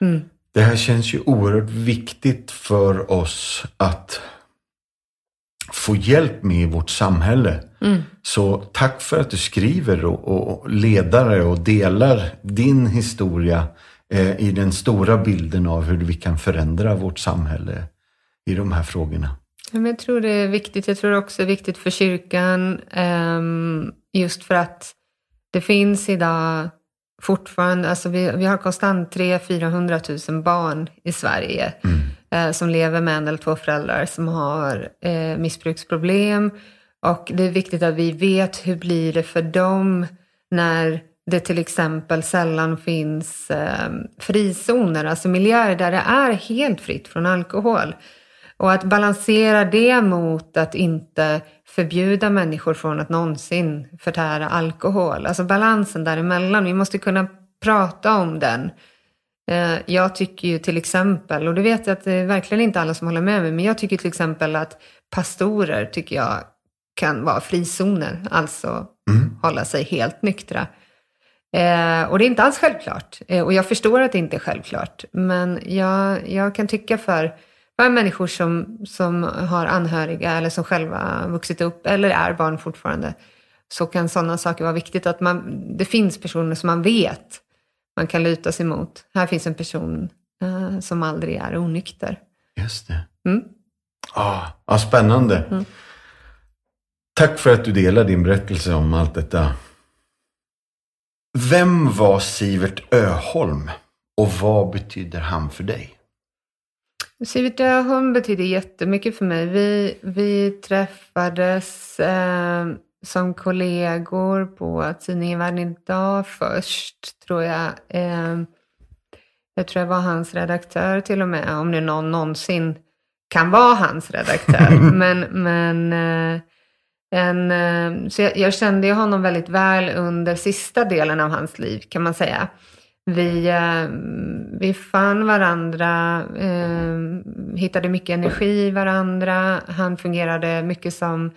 Mm. Det här känns ju oerhört viktigt för oss att få hjälp med i vårt samhälle. Mm. Så tack för att du skriver och, och ledare och delar din historia eh, i den stora bilden av hur vi kan förändra vårt samhälle i de här frågorna. Ja, men jag tror det är viktigt. Jag tror också det är viktigt för kyrkan eh, just för att det finns idag fortfarande, alltså vi, vi har konstant tre till fyrahundratusen barn i Sverige mm. eh, som lever med en eller två föräldrar som har eh, missbruksproblem. Och det är viktigt att vi vet hur blir det för dem när det till exempel sällan finns eh, frizoner, alltså miljöer där det är helt fritt från alkohol. Och att balansera det mot att inte förbjuda människor från att någonsin förtära alkohol. Alltså balansen däremellan. Vi måste kunna prata om den. Jag tycker ju till exempel, och du vet att det är verkligen inte alla som håller med mig, men jag tycker till exempel att pastorer tycker jag kan vara frizoner, alltså mm. hålla sig helt nyktra. Eh, och det är inte alls självklart. Eh, och jag förstår att det inte är självklart. Men jag, jag kan tycka för, för människor som, som har anhöriga eller som själva vuxit upp eller är barn fortfarande, så kan sådana saker vara viktigt. Att man, det finns personer som man vet man kan luta sig mot. Här finns en person eh, som aldrig är onykter. Just det. Mm. Ah, ah, spännande. Mm. Tack för att du delar din berättelse om allt detta. Vem var Sivert Öholm och vad betyder han för dig? Sivert Öholm betyder jättemycket för mig. Vi, vi träffades eh, som kollegor på tidningen Världen idag först, tror jag. Eh, jag tror jag var hans redaktör till och med, om det någon någonsin kan vara hans redaktör. men... men eh, En, så jag, jag kände honom väldigt väl under sista delen av hans liv, kan man säga. Vi, vi fann varandra, eh, hittade mycket energi i varandra. Han fungerade mycket som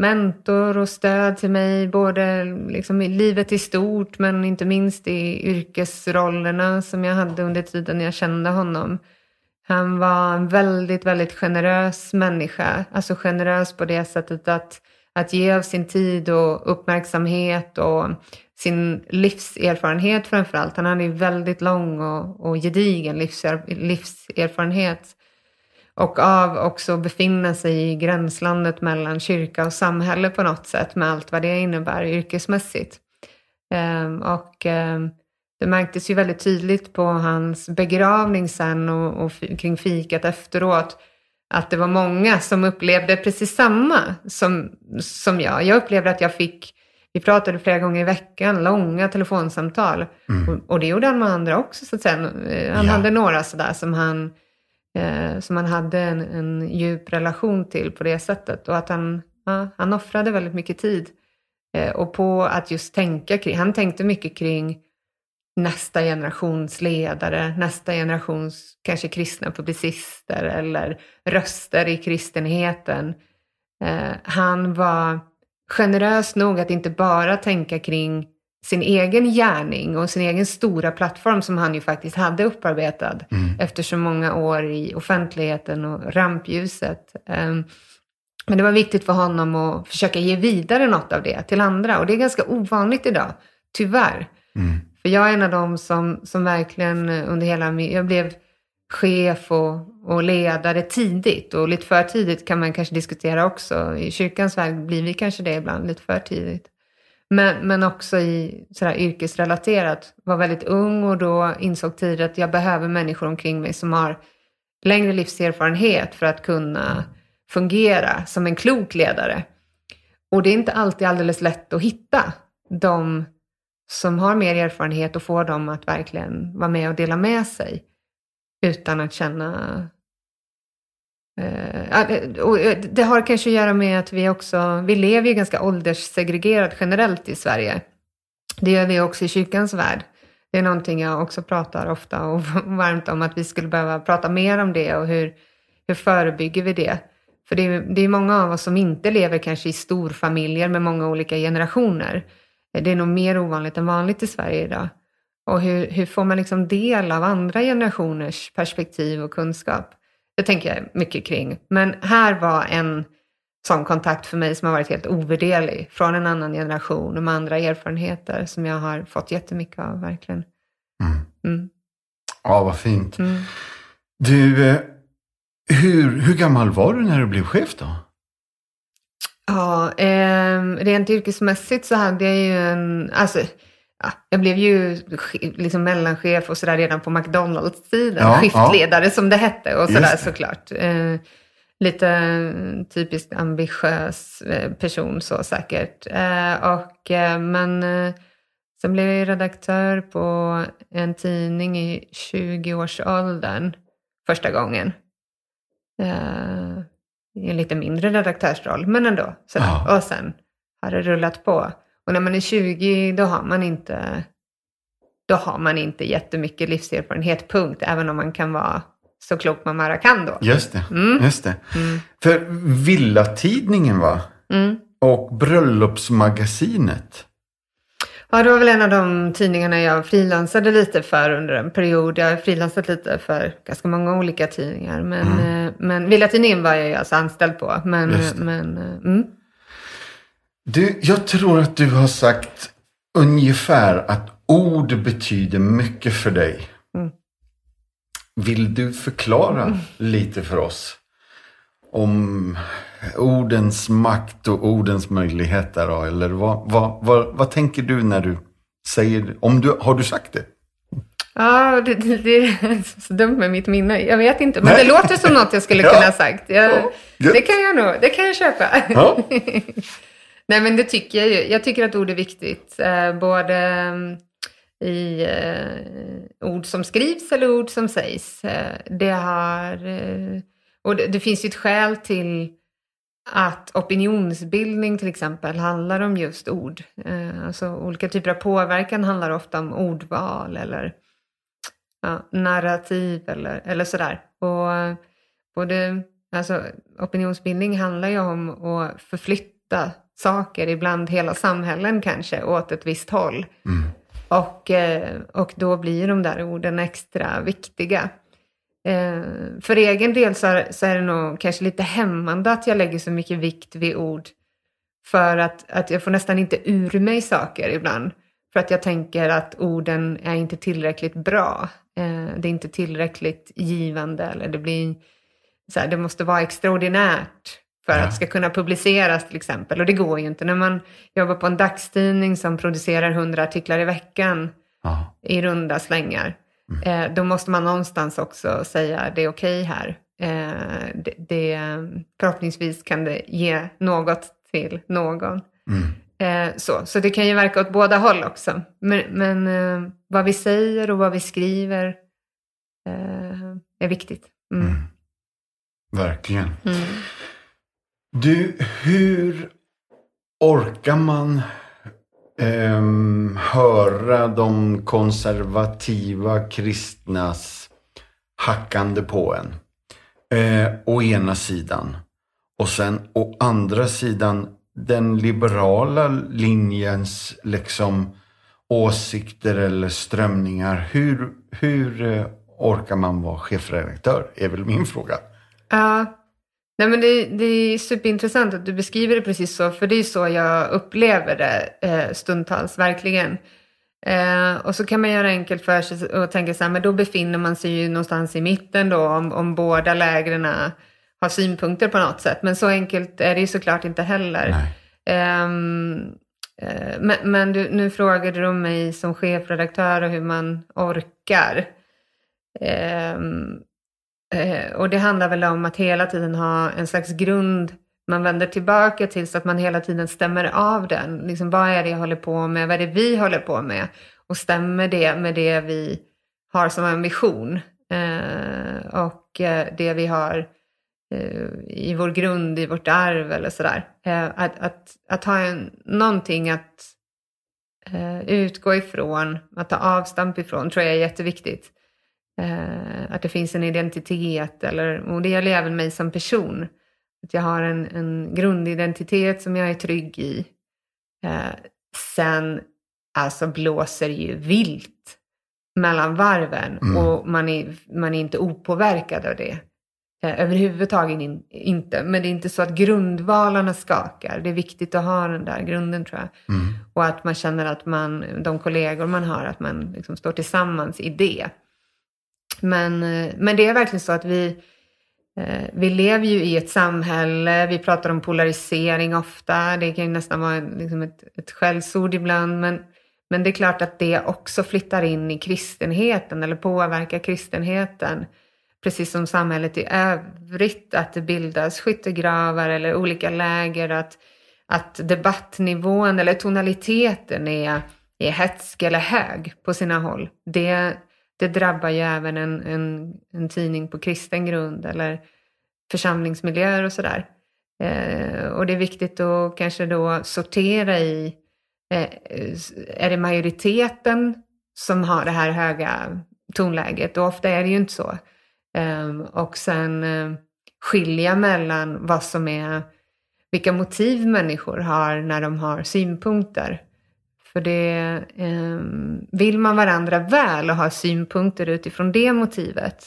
mentor och stöd till mig, både liksom i livet i stort men inte minst i yrkesrollerna som jag hade under tiden jag kände honom. Han var en väldigt, väldigt generös människa. Alltså generös på det sättet att, att ge av sin tid och uppmärksamhet och sin livserfarenhet framförallt. Han hade ju väldigt lång och, och gedigen livser, livserfarenhet. Och av också befinna sig i gränslandet mellan kyrka och samhälle på något sätt. Med allt vad det innebär yrkesmässigt. Ehm, och... Ehm, Det märktes ju väldigt tydligt på hans begravning sen och, och kring fikat efteråt att det var många som upplevde precis samma som, som jag. Jag upplevde att jag fick, vi pratade flera gånger i veckan, långa telefonsamtal. Mm. Och, och det gjorde han med andra också så att säga. Han ja. hade några sådär som han, eh, som han hade en, en djup relation till på det sättet. Och att han, ja, han offrade väldigt mycket tid. Eh, och på att just tänka kring, han tänkte mycket kring nästa generations ledare, nästa generations kanske kristna publicister eller röster i kristenheten. Eh, han var generös nog att inte bara tänka kring sin egen gärning och sin egen stora plattform som han ju faktiskt hade upparbetad mm. efter så många år i offentligheten och rampljuset. Eh, men det var viktigt för honom att försöka ge vidare något av det till andra, och det är ganska ovanligt idag, tyvärr. Mm. För jag är en av dem som, som verkligen under hela min... Jag blev chef och, och ledare tidigt. Och lite för tidigt kan man kanske diskutera också. I kyrkans värld blir vi kanske det ibland, lite för tidigt. Men, men också i sådär yrkesrelaterat. Var väldigt ung och då insåg tidigt att jag behöver människor omkring mig som har längre livserfarenhet för att kunna fungera som en klok ledare. Och det är inte alltid alldeles lätt att hitta de... som har mer erfarenhet och får dem att verkligen vara med och dela med sig. Utan att känna... Eh, och det har kanske att göra med att vi också... Vi lever ju ganska ålderssegregerat generellt i Sverige. Det gör vi också i kyrkans värld. Det är någonting jag också pratar ofta och varmt om. Att vi skulle behöva prata mer om det och hur, hur förebygger vi det. För det är, det är många av oss som inte lever kanske i storfamiljer med många olika generationer. Det är nog mer ovanligt än vanligt i Sverige idag. Och hur, hur får man liksom del av andra generationers perspektiv och kunskap? Det tänker jag mycket kring. Men här var en sån kontakt för mig som har varit helt ovärderlig. Från en annan generation och med andra erfarenheter som jag har fått jättemycket av, verkligen. Mm. Mm. Ja, vad fint. Mm. Du, hur, hur gammal var du när du blev chef då? Ja, eh, rent yrkesmässigt så hade jag ju en... Alltså, ja, jag blev ju liksom mellanchef och sådär redan på McDonalds-tiden. Ja, skiftledare ja. som det hette och sådär såklart. Eh, lite typiskt ambitiös person så säkert. Eh, och, eh, men eh, sen blev jag ju redaktör på en tidning i tjugo-årsåldern första gången. Eh... en lite mindre redaktörsroll, men ändå. Ja. Och sen har det rullat på. Och när man är tjugo, då har man inte då har man inte jättemycket livserfarenhet, punkt. Även om man kan vara så klok man bara kan då. Just det, mm. just det. Mm. För Villatidningen, va? Mm. Och Bröllopsmagasinet. Ja, det var väl en av de tidningarna jag frilansade lite för under en period. Jag har frilansat lite för ganska många olika tidningar. Men, mm. men Villatidningen var jag alltså anställd på. Men, men, mm. du, jag tror att du har sagt ungefär att ord betyder mycket för dig. Mm. Vill du förklara mm. lite för oss om ordens makt och ordens möjligheter, eller vad, vad, vad, vad tänker du när du säger, om du, har du sagt det? Ja, det, det, det är så dumt med mitt minne. Jag vet inte, men Nej. det låter som något jag skulle ja. kunna ha sagt. Jag, ja. Det kan jag nog, det kan jag köpa. Ja. Nej, men det tycker jag ju. Jag tycker att ord är viktigt, både i ord som skrivs eller ord som sägs. Det har... Och det, det finns ju ett skäl till att opinionsbildning till exempel handlar om just ord. Eh, alltså olika typer av påverkan handlar ofta om ordval eller ja, narrativ eller, eller sådär. Och både, alltså, opinionsbildning handlar ju om att förflytta saker, ibland hela samhällen kanske, åt ett visst håll. Mm. Och, eh, och då blir de där orden extra viktiga. Eh, för egen del så är, så är det nog kanske lite hämmande att jag lägger så mycket vikt vid ord, för att, att jag får nästan inte ur mig saker ibland, för att jag tänker att orden är inte tillräckligt bra, eh, det är inte tillräckligt givande, eller det blir så här, det måste vara extraordinärt för ja. att det ska kunna publiceras till exempel, och det går ju inte när man jobbar på en dagstidning som producerar hundra artiklar i veckan ja. i runda slängar. Mm. Då måste man någonstans också säga det är okej här. Det, det, förhoppningsvis kan det ge något till någon. Mm. Så, så det kan ju verka åt båda håll också. Men, men vad vi säger och vad vi skriver är viktigt. Mm. Mm. Verkligen. Mm. Du, hur orkar man... Um, höra de konservativa kristnas hackande på en uh, å ena sidan, och sen å andra sidan den liberala linjens liksom åsikter eller strömningar? Hur, hur uh, orkar man vara chefredaktör, är väl min fråga. Ja, uh. Nej, men det, det är superintressant att du beskriver det precis så. För det är så jag upplever det eh, stundtals, verkligen. Eh, och så kan man göra enkelt för sig och tänka så här, men då befinner man sig ju någonstans i mitten då. Om, om båda lägren har synpunkter på något sätt. Men så enkelt är det ju såklart inte heller. Eh, eh, men men du, nu frågade du om mig som chefredaktör och hur man orkar. Eh, Eh, och det handlar väl om att hela tiden ha en slags grund man vänder tillbaka till, så att man hela tiden stämmer av den. Liksom, vad är det jag håller på med? Vad är det vi håller på med? Och stämmer det med det vi har som ambition? Eh, och eh, det vi har eh, i vår grund, i vårt arv eller sådär. Eh, att, att, att ha en, någonting att eh, utgå ifrån, att ta avstamp ifrån, tror jag är jätteviktigt. Att det finns en identitet, eller, och det gäller även mig som person, att jag har en, en grundidentitet som jag är trygg i. Eh, sen alltså blåser ju vilt mellan varven mm. och man är, man är inte opåverkad av det. Eh, överhuvudtaget in, inte, men det är inte så att grundvalarna skakar. Det är viktigt att ha den där grunden, tror jag. Mm. Och att man känner att man, de kollegor man har, att man liksom står tillsammans i det. Men, men det är verkligen så att vi, eh, vi lever ju i ett samhälle, vi pratar om polarisering ofta, det kan ju nästan vara liksom ett, ett skällsord ibland, men, men det är klart att det också flyttar in i kristenheten eller påverkar kristenheten, precis som samhället i övrigt, att det bildas skyttegravar eller olika läger, att, att debattnivån eller tonaliteten är, är hetsk eller hög på sina håll. Det Det drabbar ju även en, en, en tidning på kristen grund eller församlingsmiljöer och sådär. Eh, och det är viktigt att kanske då sortera i, eh, är det majoriteten som har det här höga tonläget. Och ofta är det ju inte så. Um, och sen uh, skilja mellan vad som är, vilka motiv människor har när de har synpunkter. För det, um, vill man varandra väl och ha synpunkter utifrån det motivet,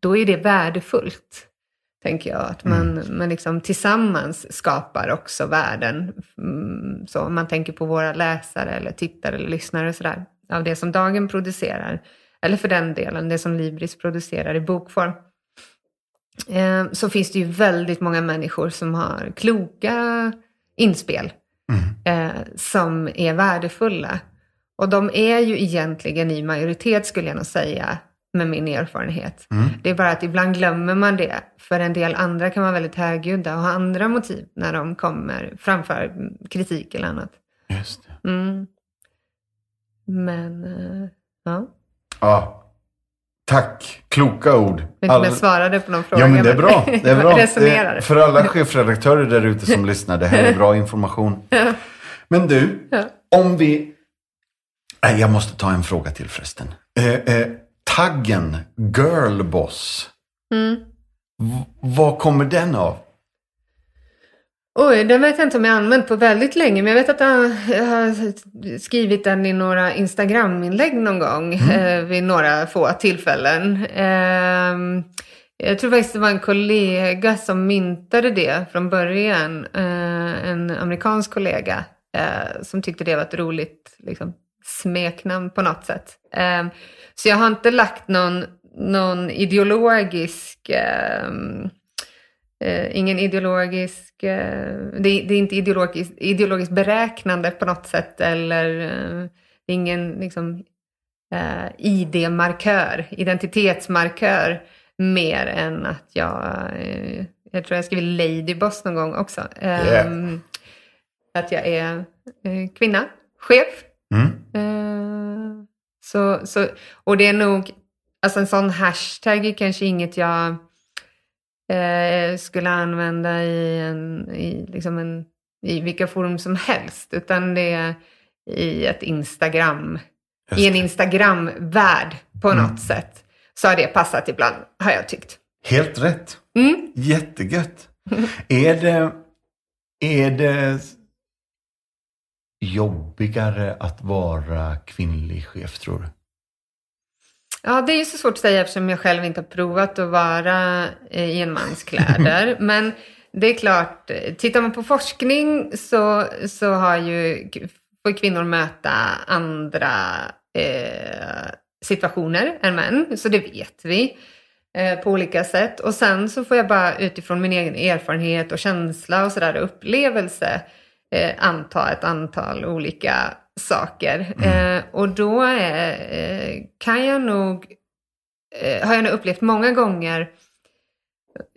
då är det värdefullt, tänker jag. Att man, mm. man liksom tillsammans skapar också världen. Mm, så om man tänker på våra läsare eller tittare eller lyssnare och sådär, av det som Dagen producerar. Eller för den delen, det som Libris producerar i bokform. Eh, så finns det ju väldigt många människor som har kloka inspel. Mm. Eh, som är värdefulla. Och de är ju egentligen i majoritet, skulle jag nog säga, med min erfarenhet. Mm. Det är bara att ibland glömmer man det. För en del andra kan vara väldigt högljudda och ha andra motiv när de kommer framför kritik eller annat. Just det. Mm. Men, eh, ja... Ja, tack. Kloka ord. Jag All... svarade på någon fråga. Ja, men det är bra. Det är bra. Det, för alla chefredaktörer där ute som lyssnar, det här är bra information. Men du, ja. om vi... Nej, jag måste ta en fråga till förresten. Eh, eh, taggen girlboss. Mm. V- vad kommer den av? Oj, den vet jag inte om jag använt på väldigt länge. Men jag vet att jag har skrivit den i några Instagram-inlägg någon gång. Mm. Eh, vid några få tillfällen. Eh, jag tror faktiskt det var en kollega som myntade det från början. Eh, en amerikansk kollega eh, som tyckte det var ett roligt liksom, smeknamn på något sätt. Eh, så jag har inte lagt någon, någon ideologisk... Eh, Uh, ingen ideologisk, uh, det, det är inte ideologiskt, ideologiskt beräknande på något sätt, eller uh, ingen liksom, uh, I D-markör, identitetsmarkör, mer än att jag, uh, jag tror jag skrev ladyboss någon gång också. Um, yeah. Att jag är uh, kvinna, chef. Mm. Uh, så, så, och det är nog, alltså en sån hashtag är kanske inget jag... Eh, skulle använda i, en, i, liksom en, i vilka forum som helst, utan det är i ett Instagram, i en Instagram-värld på mm. något sätt, så har det passat ibland, har jag tyckt. Helt rätt. Mm. Jättegött. Är det, är det jobbigare att vara kvinnlig chef, tror du? Ja, det är ju så svårt att säga eftersom jag själv inte har provat att vara i en mans kläder. Men det är klart, tittar man på forskning så, så har ju, får kvinnor möta andra eh, situationer än män. Så det vet vi eh, på olika sätt. Och sen så får jag bara utifrån min egen erfarenhet och känsla och sådär upplevelse eh, anta ett antal olika saker. Mm. Eh, och då är, eh, kan jag nog eh, har jag nog upplevt många gånger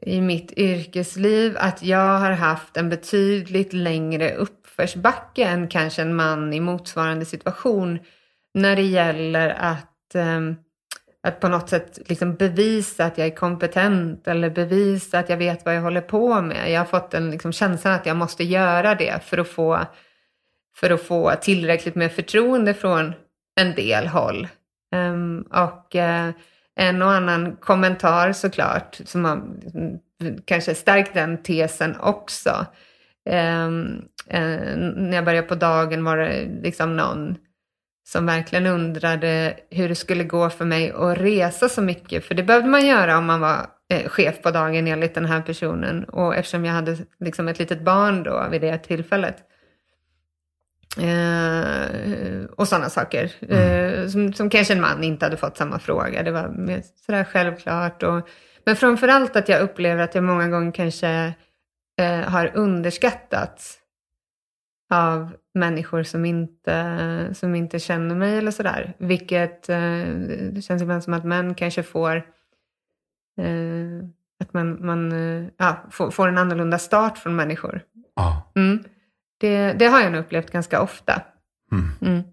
i mitt yrkesliv att jag har haft en betydligt längre uppförsbacke än kanske en man i motsvarande situation när det gäller att, eh, att på något sätt liksom bevisa att jag är kompetent eller bevisa att jag vet vad jag håller på med. Jag har fått en liksom, känslan att jag måste göra det för att få För att få tillräckligt med förtroende från en del håll. Um, och uh, en och annan kommentar såklart. Som har um, kanske stärkt den tesen också. Um, uh, när jag började på Dagen var det liksom någon som verkligen undrade hur det skulle gå för mig att resa så mycket. För det behövde man göra om man var eh, chef på Dagen enligt den här personen. Och eftersom jag hade liksom, ett litet barn då vid det tillfället. Uh, och sådana saker uh, mm. som, som kanske en man inte hade fått samma fråga. Det var mer sådär självklart och, men framförallt att jag upplever att jag många gånger kanske uh, har underskattats av människor som inte, som inte känner mig eller sådär, vilket uh, det känns ibland som att män kanske får uh, att man, man uh, ja, får, får en annorlunda start från människor. ah. mm. Det, det har jag nog upplevt ganska ofta. Mm. Mm.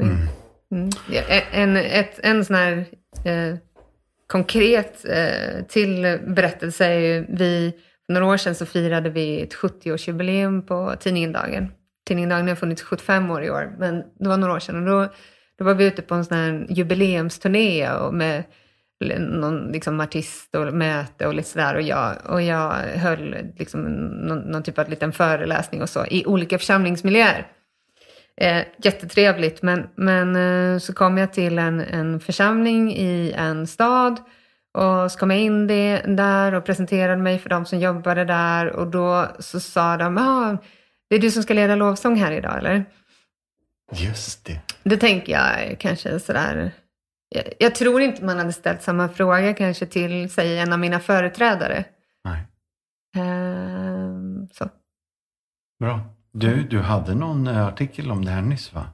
Mm. Mm. En, ett, en sån här eh, konkret eh, till berättelse är ju vi, för några år sedan så firade vi ett sjuttioårsjubileum på tidningen Dagen. tidningen Dagen har funnits sjuttiofem år i år. Men det var några år sedan. Och då, då var vi ute på en sån här jubileumsturné. Och med någon liksom artist och möte och lite sådär. Och jag, och jag höll liksom någon, någon typ av liten föreläsning och så. I olika församlingsmiljöer. Eh, jättetrevligt. Men, men eh, så kom jag till en, en församling i en stad. Och så kom jag in det där och presenterade mig för de som jobbade där. Och då så sa de, ah, det är du som ska leda lovsång här idag, eller? Just det. Det tänker jag kanske sådär. Jag, jag tror inte man hade ställt samma fråga kanske till, säg, en av mina företrädare. Nej. Ehm, så. Bra. Du, du hade någon artikel om det här nyss, va?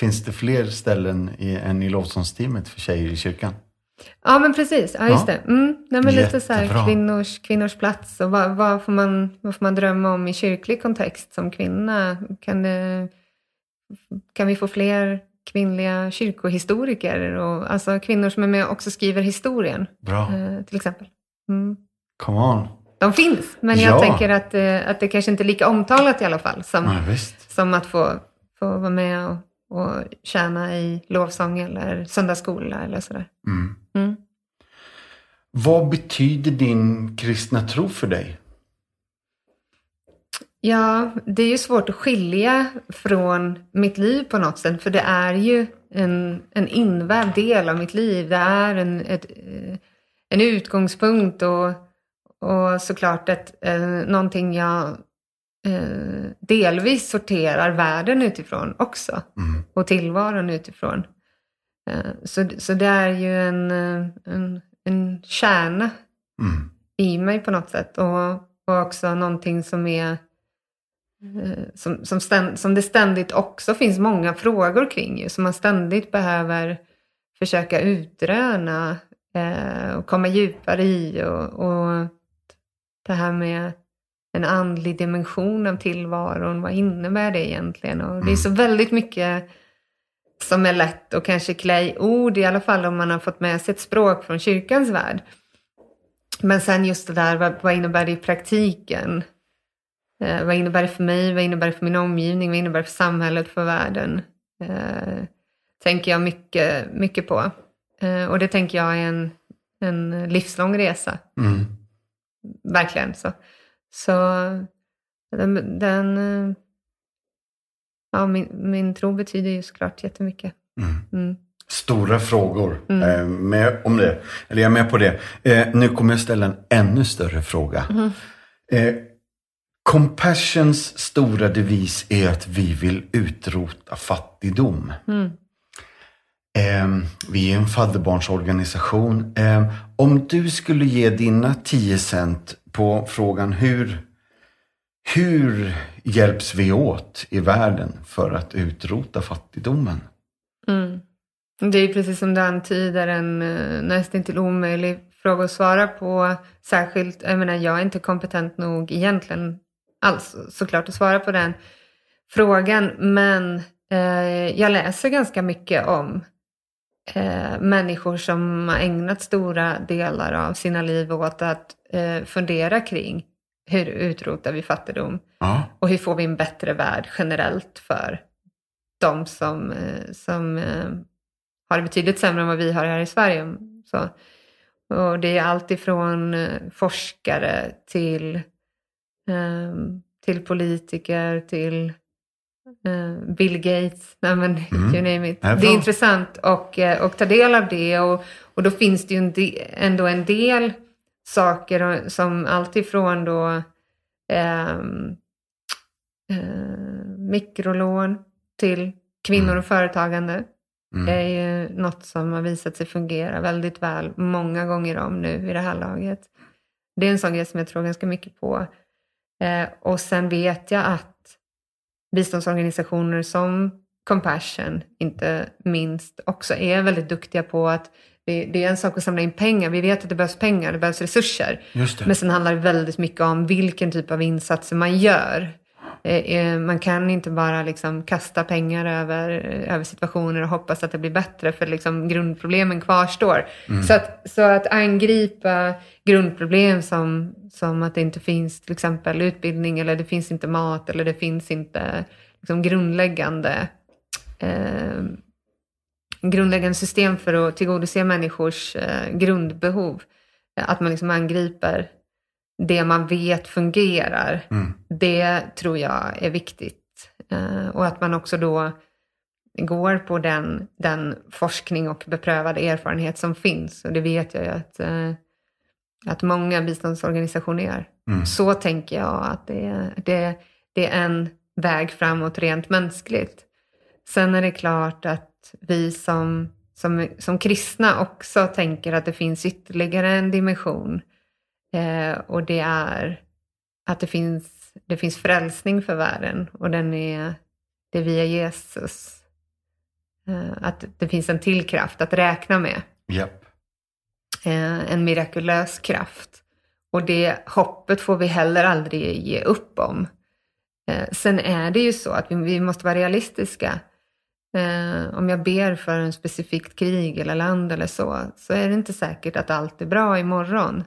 Finns det fler ställen i, än i lovsångsteamet för tjejer i kyrkan? Ja, men precis. Ja, just ja. Det. Mm. Nej, men lite så här kvinnors, kvinnors plats. Och vad, vad, får man, vad får man drömma om i kyrklig kontext som kvinna? Kan, det, kan vi få fler kvinnliga kyrkohistoriker? Och, alltså kvinnor som är med och också skriver historien. Bra. Eh, till exempel. Mm. Come on. De finns. Men jag ja. tänker att, eh, att det kanske inte är lika omtalat i alla fall. Som, ja, visst. som att få, få vara med och... och tjäna i lovsång eller söndagsskola eller sådär. Mm. Mm. Vad betyder din kristna tro för dig? Ja, det är ju svårt att skilja från mitt liv på något sätt. För det är ju en, en invävd del av mitt liv. Det är en, ett, en utgångspunkt och, och såklart att, eh, någonting jag... delvis sorterar världen utifrån också. Mm. Och tillvaron utifrån. Så, så det är ju en, en, en kärna mm. i mig på något sätt. Och, och också någonting som är som, som, ständ, som det ständigt också finns många frågor kring ju. Som man ständigt behöver försöka utröna och komma djupare i. Och, och det här med en andlig dimension av tillvaron. Vad innebär det egentligen? Och det är så väldigt mycket som är lätt och kanske klä i ord. I alla fall om man har fått med sig ett språk från kyrkans värld. Men sen just det där. Vad, vad innebär det i praktiken? Eh, vad innebär det för mig? Vad innebär det för min omgivning? Vad innebär det för samhället? För världen? Eh, tänker jag mycket, mycket på. Eh, och det tänker jag är en, en livslång resa. Mm. Verkligen så. Så den, den ja, min, min tro betyder ju såklart jättemycket. Mm. Mm. Stora frågor mm. eh, med om det. Eller jag är med på det. Eh, nu kommer jag ställa en ännu större fråga. Mm. Eh, Compassions stora devis är att vi vill utrota fattigdom. Mm. Eh, vi är en fadderbarnsorganisation. Eh, om du skulle ge dina tio cent på frågan hur, hur hjälps vi åt i världen för att utrota fattigdomen? Mm. Det är precis som du antyder en nästan till omöjlig fråga att svara på. Särskilt, jag menar jag är inte kompetent nog egentligen alls såklart att svara på den frågan. Men eh, jag läser ganska mycket om Eh, människor som har ägnat stora delar av sina liv åt att eh, fundera kring hur utrotar vi fattigdom ja. och hur får vi en bättre värld generellt för de som, eh, som eh, har det betydligt sämre än vad vi har här i Sverige. Så. Och det är allt ifrån eh, forskare till, eh, till politiker till Bill Gates, nej men, mm. you name it. Det är intressant och, och ta del av det och, och då finns det ju en del, ändå en del saker som alltifrån då eh, eh, mikrolån till kvinnor mm. och företagande mm. det är ju något som har visat sig fungera väldigt väl många gånger om nu i det här laget. Det är en sån grej som jag tror ganska mycket på eh, och sen vet jag att biståndsorganisationer som Compassion inte minst också är väldigt duktiga på att det, det är en sak att samla in pengar. Vi vet att det behövs pengar, det behövs resurser. Just det. Men sen handlar det väldigt mycket om vilken typ av insatser man gör. Man kan inte bara liksom kasta pengar över, över situationer och hoppas att det blir bättre, för liksom grundproblemen kvarstår. Mm. Så, att, så att angripa grundproblem som, som att det inte finns till exempel utbildning, eller det finns inte mat, eller det finns inte liksom grundläggande, eh, grundläggande system för att tillgodose människors eh, grundbehov. Att man liksom angriper det man vet fungerar, mm. det tror jag är viktigt. Eh, och att man också då går på den, den forskning och beprövade erfarenhet som finns. Och det vet jag ju att, eh, att många biståndsorganisationer gör. Mm. Så tänker jag att det, det, det är en väg framåt rent mänskligt. Sen är det klart att vi som, som, som kristna också tänker att det finns ytterligare en dimension. Eh, och det är att det finns, det finns frälsning för världen, och den är, det är via Jesus. Eh, att det finns en till kraft att räkna med. Yep. Eh, en mirakulös kraft. Och det hoppet får vi heller aldrig ge upp om. Eh, sen är det ju så att vi, vi måste vara realistiska. Eh, om jag ber för en specifikt krig eller land eller så, så är det inte säkert att allt är bra imorgon.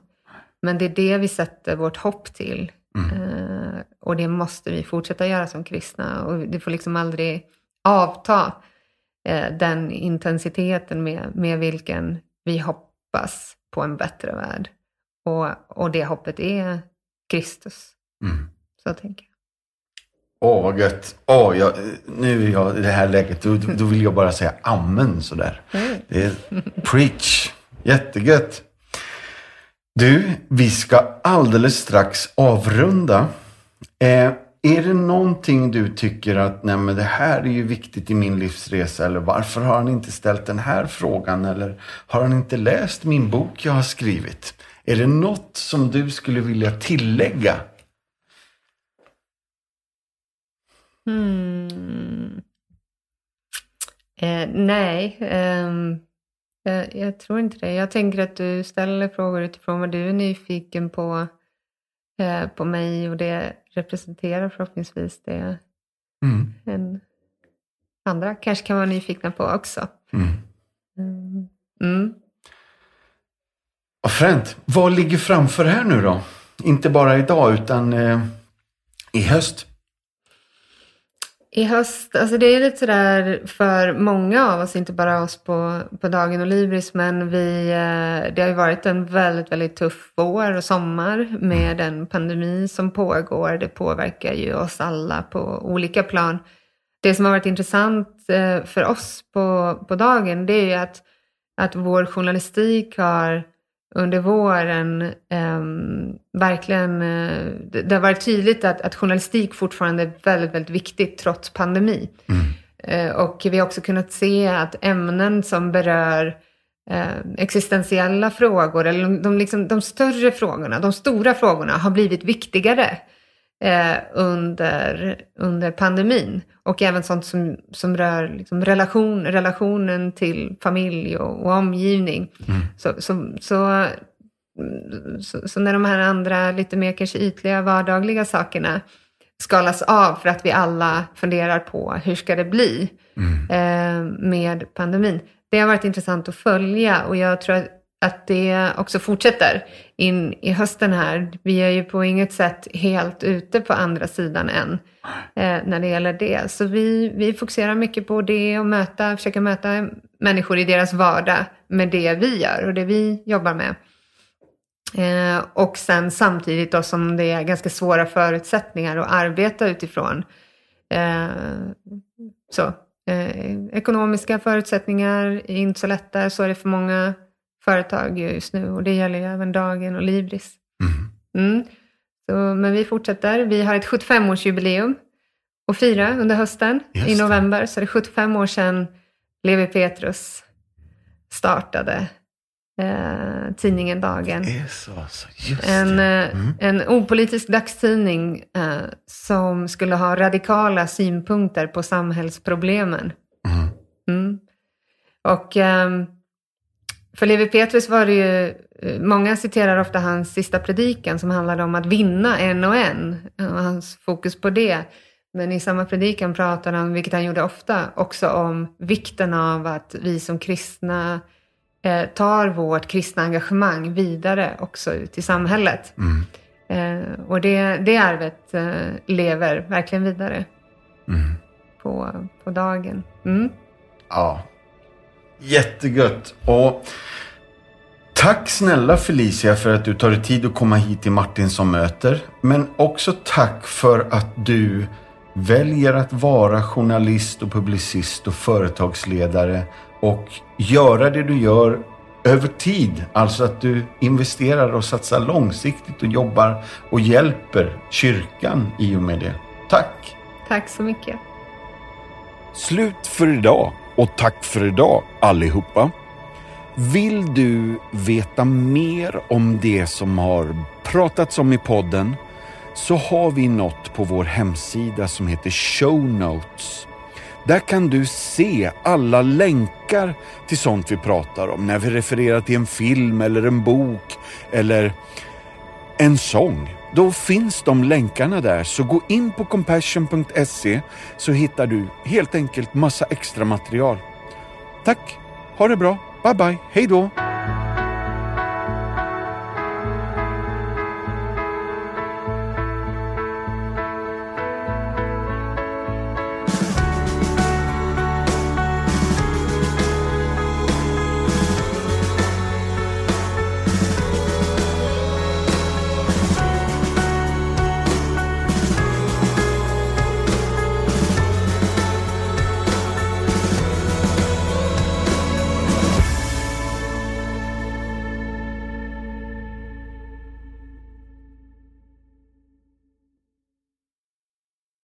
Men det är det vi sätter vårt hopp till. Mm. Eh, och det måste vi fortsätta göra som kristna. Och det får liksom aldrig avta eh, den intensiteten med, med vilken vi hoppas på en bättre värld. Och, och det hoppet är Kristus. Mm. Så tänker jag. Åh, vad gött. Åh, jag, nu är jag i det här läget. Då, då vill jag bara säga amen sådär. Mm. Det är preach. Jättegött. Du, vi ska alldeles strax avrunda. Eh, är det någonting du tycker att nej, men det här är ju viktigt i min livsresa, eller varför har han inte ställt den här frågan, eller har han inte läst min bok jag har skrivit? Är det något som du skulle vilja tillägga? Hmm. Eh, nej, ehm... Jag, jag tror inte det. Jag tänker att du ställer frågor utifrån vad du är nyfiken på, eh, på mig, och det representerar förhoppningsvis det mm. en, andra kanske kan vara nyfikna på också. Mm. Mm. Mm. Och fränt, vad ligger framför här nu då? Inte bara idag utan eh, i höst? I höst, alltså det är lite sådär för många av oss, inte bara oss på, på Dagen och Libris, men vi, det har ju varit en väldigt, väldigt tuff vår och sommar med den pandemi som pågår. Det påverkar ju oss alla på olika plan. Det som har varit intressant för oss på, på Dagen, det är ju att, att vår journalistik har under våren eh, verkligen, eh, det har varit tydligt att, att journalistik fortfarande är väldigt, väldigt viktigt trots pandemi. Mm. Eh, och vi har också kunnat se att ämnen som berör eh, existentiella frågor, eller de, de, liksom, de större frågorna, de stora frågorna har blivit viktigare eh, under, under pandemin. Och även sånt som, som rör liksom relation, relationen till familj och, och omgivning. Mm. Så, så, så, så, så när de här andra lite mer kanske ytliga vardagliga sakerna skalas av för att vi alla funderar på hur ska det bli mm. eh, med pandemin. Det har varit intressant att följa, och jag tror att det också fortsätter in i hösten här. Vi är ju på inget sätt helt ute på andra sidan än eh, när det gäller det. Så vi, vi fokuserar mycket på det och möta, försöka möta människor i deras vardag med det vi gör och det vi jobbar med. Eh, och sen samtidigt då som det är ganska svåra förutsättningar att arbeta utifrån. Eh, så eh, ekonomiska förutsättningar är inte så lätta, så är det för många företag just nu, och det gäller ju även Dagen och Libris. Mm. Mm. Så, men vi fortsätter. Vi har ett sjuttiofem-årsjubileum och fira under hösten i november. Så det är sjuttiofem år sedan Levi Petrus startade eh, tidningen Dagen. Det är så, alltså. Just det. En, eh, mm. en opolitisk dagstidning eh, som skulle ha radikala synpunkter på samhällsproblemen. Mm. Mm. Och... Eh, För Levi Petrus var det ju Många citerar ofta hans sista predikan som handlade om att vinna en och en. Och hans fokus på det. Men i samma predikan pratade han, vilket han gjorde ofta, också om vikten av att vi som kristna eh, tar vårt kristna engagemang vidare också ut i samhället. Mm. Eh, och det, det arvet eh, lever verkligen vidare mm. på, på dagen. Mm. Ja, jättegött. Och tack snälla Felicia för att du tar dig tid att komma hit till Martinsson möter. Men också tack för att du väljer att vara journalist och publicist och företagsledare. Och göra det du gör över tid. Alltså att du investerar och satsar långsiktigt och jobbar och hjälper kyrkan i och med det. Tack! Tack så mycket. Slut för idag och tack för idag allihopa. Vill du veta mer om det som har pratats om i podden så har vi något på vår hemsida som heter Show Notes. Där kan du se alla länkar till sånt vi pratar om. När vi refererar till en film eller en bok eller en sång. Då finns de länkarna där. Så gå in på compassion punkt se så hittar du helt enkelt massa extra material. Tack, ha det bra. Bye bye, hej då!